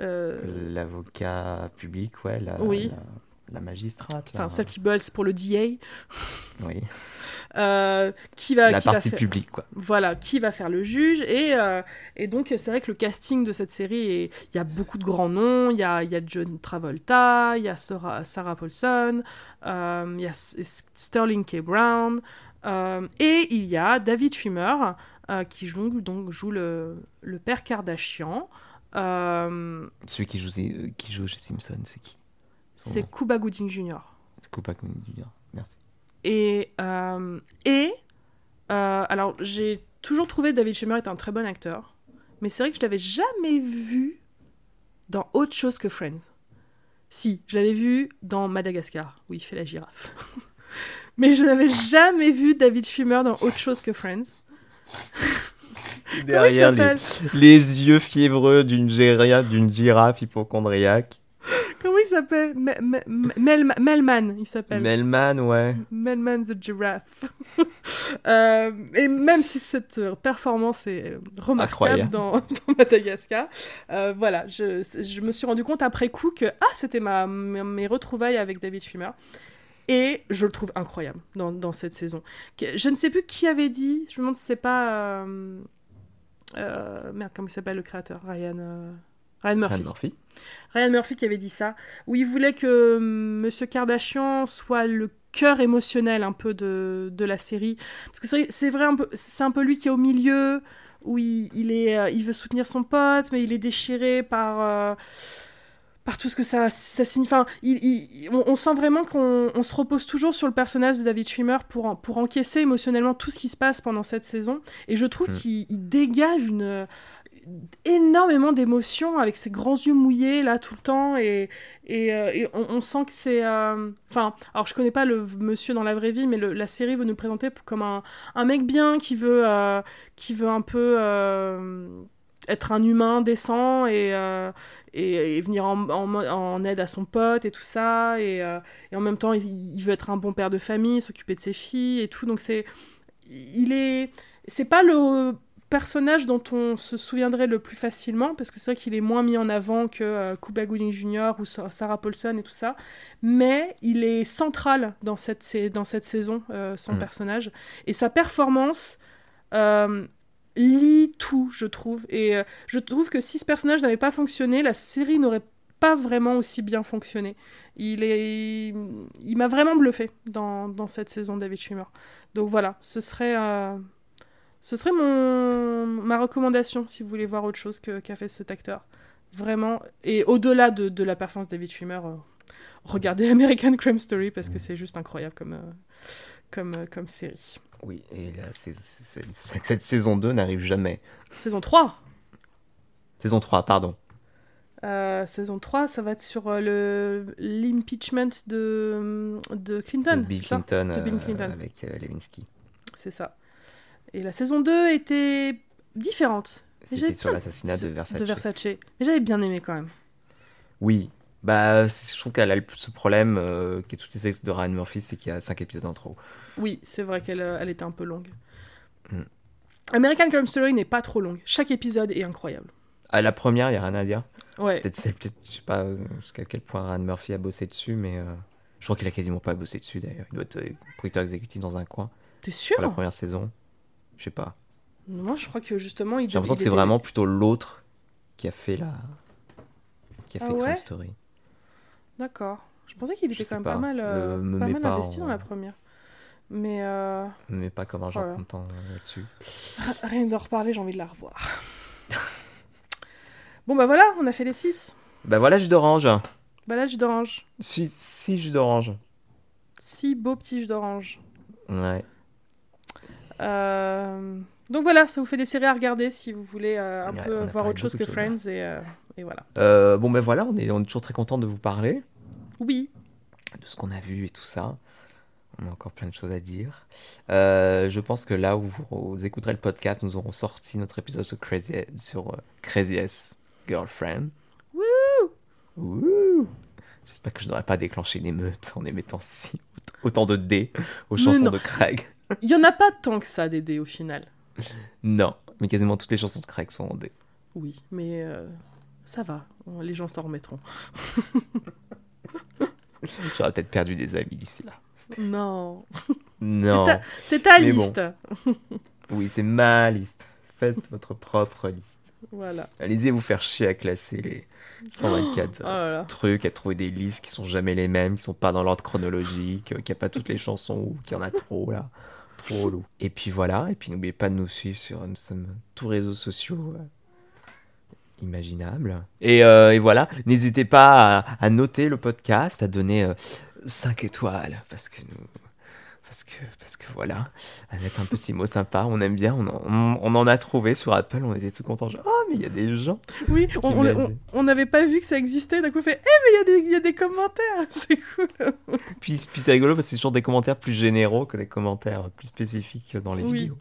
L'avocat public, ouais. Oui. La magistrate. Enfin, celle qui bosse pour le DA. Oui. Publique, quoi. Voilà, qui va faire le juge. Et donc, c'est vrai que le casting de cette série, il y a beaucoup de grands noms. Il y a John Travolta, il y a Sarah Paulson, il y a Sterling K. Brown. Et il y a David Schwimmer, qui joue le père Kardashian. Celui qui joue chez Simpson, c'est qui ? C'est Cuba Gooding Jr. C'est Cuba Gooding Jr. Merci. Alors, j'ai toujours trouvé David Schwimmer est un très bon acteur, mais c'est vrai que je l'avais jamais vu dans autre chose que Friends. Si, je l'avais vu dans Madagascar, où il fait la girafe. Mais je n'avais jamais vu David Schwimmer dans autre chose que Friends. Derrière les yeux fiévreux d'une girafe hypochondriaque. Comment il s'appelle ? Melman, il s'appelle. Melman, ouais. Melman the Giraffe. Et même si cette performance est remarquable dans Madagascar, voilà, je me suis rendu compte après coup que c'était mes retrouvailles avec David Schwimmer. Et je le trouve incroyable dans cette saison. Je ne sais plus qui avait dit, je me demande si c'est pas... merde, comment il s'appelle le créateur ? Ryan Murphy qui avait dit ça, où il voulait que Monsieur Kardashian soit le cœur émotionnel un peu de la série, parce que c'est vrai c'est un peu lui qui est au milieu, où il veut soutenir son pote, mais il est déchiré par tout ce que ça signifie. Enfin, on sent vraiment qu'on se repose toujours sur le personnage de David Schwimmer pour encaisser émotionnellement tout ce qui se passe pendant cette saison, et je trouve qu'il dégage énormément d'émotions avec ses grands yeux mouillés là tout le temps et on sent que c'est enfin alors je connais pas le monsieur dans la vraie vie, mais la série veut nous présenter comme un mec bien qui veut un peu être un humain décent et venir en aide à son pote et tout ça, et en même temps il veut être un bon père de famille, s'occuper de ses filles et tout, donc c'est pas le personnage dont on se souviendrait le plus facilement, parce que c'est vrai qu'il est moins mis en avant que Cuba Gooding Jr. ou Sarah Paulson et tout ça, mais il est central dans cette saison, son personnage, et sa performance lit tout, je trouve, et je trouve que si ce personnage n'avait pas fonctionné, la série n'aurait pas vraiment aussi bien fonctionné. Il m'a vraiment bluffé dans cette saison, David Schwimmer. Donc voilà, ce serait ma recommandation si vous voulez voir autre chose qu'a fait cet acteur, vraiment. Et au-delà de la performance de David Schwimmer, regardez American Crime Story, parce que c'est juste incroyable comme série. Oui, et là, cette saison 2 n'arrive jamais. Saison 3, pardon. Saison 3, ça va être sur l'impeachment de Clinton. De Bill Clinton. Avec Lewinsky. C'est ça. Et la saison 2 était différente. C'était sur l'assassinat de Versace. Mais j'avais bien aimé quand même. Oui. Bah, je trouve qu'elle a ce problème qui est toutes les sexes de Ryan Murphy, c'est qu'il y a 5 épisodes en trop. Oui, c'est vrai qu'elle était un peu longue. American Crime Story n'est pas trop longue. Chaque épisode est incroyable. À la première, il n'y a rien à dire. Ouais. C'est peut-être, je ne sais pas jusqu'à quel point Ryan Murphy a bossé dessus, mais je crois qu'il n'a quasiment pas bossé dessus d'ailleurs. Il doit être producteur exécutif dans un coin. T'es sûr ? Pour la première saison. Je sais pas. Moi, je crois que justement, j'ai l'impression que c'est vraiment plutôt l'autre qui a fait Crime Story. D'accord. Je pensais qu'il était quand même pas mal, pas mal investi dans la première. Mais... Mais pas comme argent comptant là-dessus. Rien d'en reparler, j'ai envie de la revoir. Bon, bah voilà, on a fait les 6. Bah voilà, jus d'orange. Si jus d'orange. 6 beaux petits jus d'orange. Ouais. Donc voilà, ça vous fait des séries à regarder si vous voulez peu voir autre chose que Friends et voilà. Bon ben voilà, on est toujours très contents de vous parler. Oui. De ce qu'on a vu et tout ça. On a encore plein de choses à dire. Je pense que là où vous écouterez le podcast, nous aurons sorti notre épisode sur Craziest Girlfriend. Wouh! J'espère que je n'aurai pas déclenché une émeute en émettant autant de dés aux chansons de Craig. Il n'y en a pas tant que ça des dés au final. Non, mais quasiment toutes les chansons de Craig sont en dés. Oui, mais ça va, les gens s'en remettront. J'aurais peut-être perdu des amis d'ici là. Non. C'est ta liste. Bon. Oui, c'est ma liste. Faites votre propre liste. Voilà. Allez-y vous faire chier à classer les 124 trucs, à trouver des listes qui sont jamais les mêmes, qui sont pas dans l'ordre chronologique, qu'il n'y a pas toutes les chansons ou qu'il y en a trop là. Trop lourd. Et puis voilà, et puis n'oubliez pas de nous suivre sur tous les réseaux sociaux imaginables. Et voilà, n'hésitez pas à noter le podcast, à donner 5 étoiles, parce que voilà, à mettre un petit mot sympa, on aime bien, on en a trouvé sur Apple, on était tout contents, genre, oh mais il y a des gens. Oui, on n'avait pas vu que ça existait, d'un coup on fait, mais il y a des commentaires, c'est cool. Puis c'est rigolo parce que c'est toujours des commentaires plus généraux que des commentaires plus spécifiques dans les vidéos.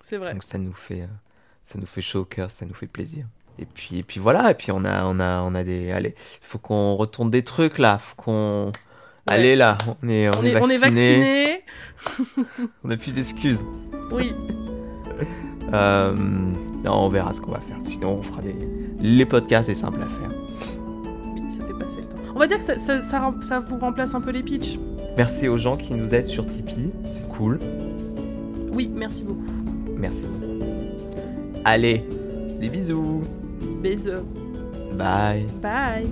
C'est vrai. Donc ça nous fait chaud au cœur, ça nous fait plaisir. Et puis voilà, et puis on a des, allez, faut qu'on retourne des trucs là, faut qu'on... Ouais. Allez là, on est vaccinés. On n'a plus d'excuses. Oui. Non, on verra ce qu'on va faire. Sinon, on fera les podcasts, c'est simple à faire. Oui, ça fait passer le temps. On va dire que ça vous remplace un peu les pitchs. Merci aux gens qui nous aident sur Tipeee, c'est cool. Oui, merci beaucoup. Allez, des bisous. Bye. Bye.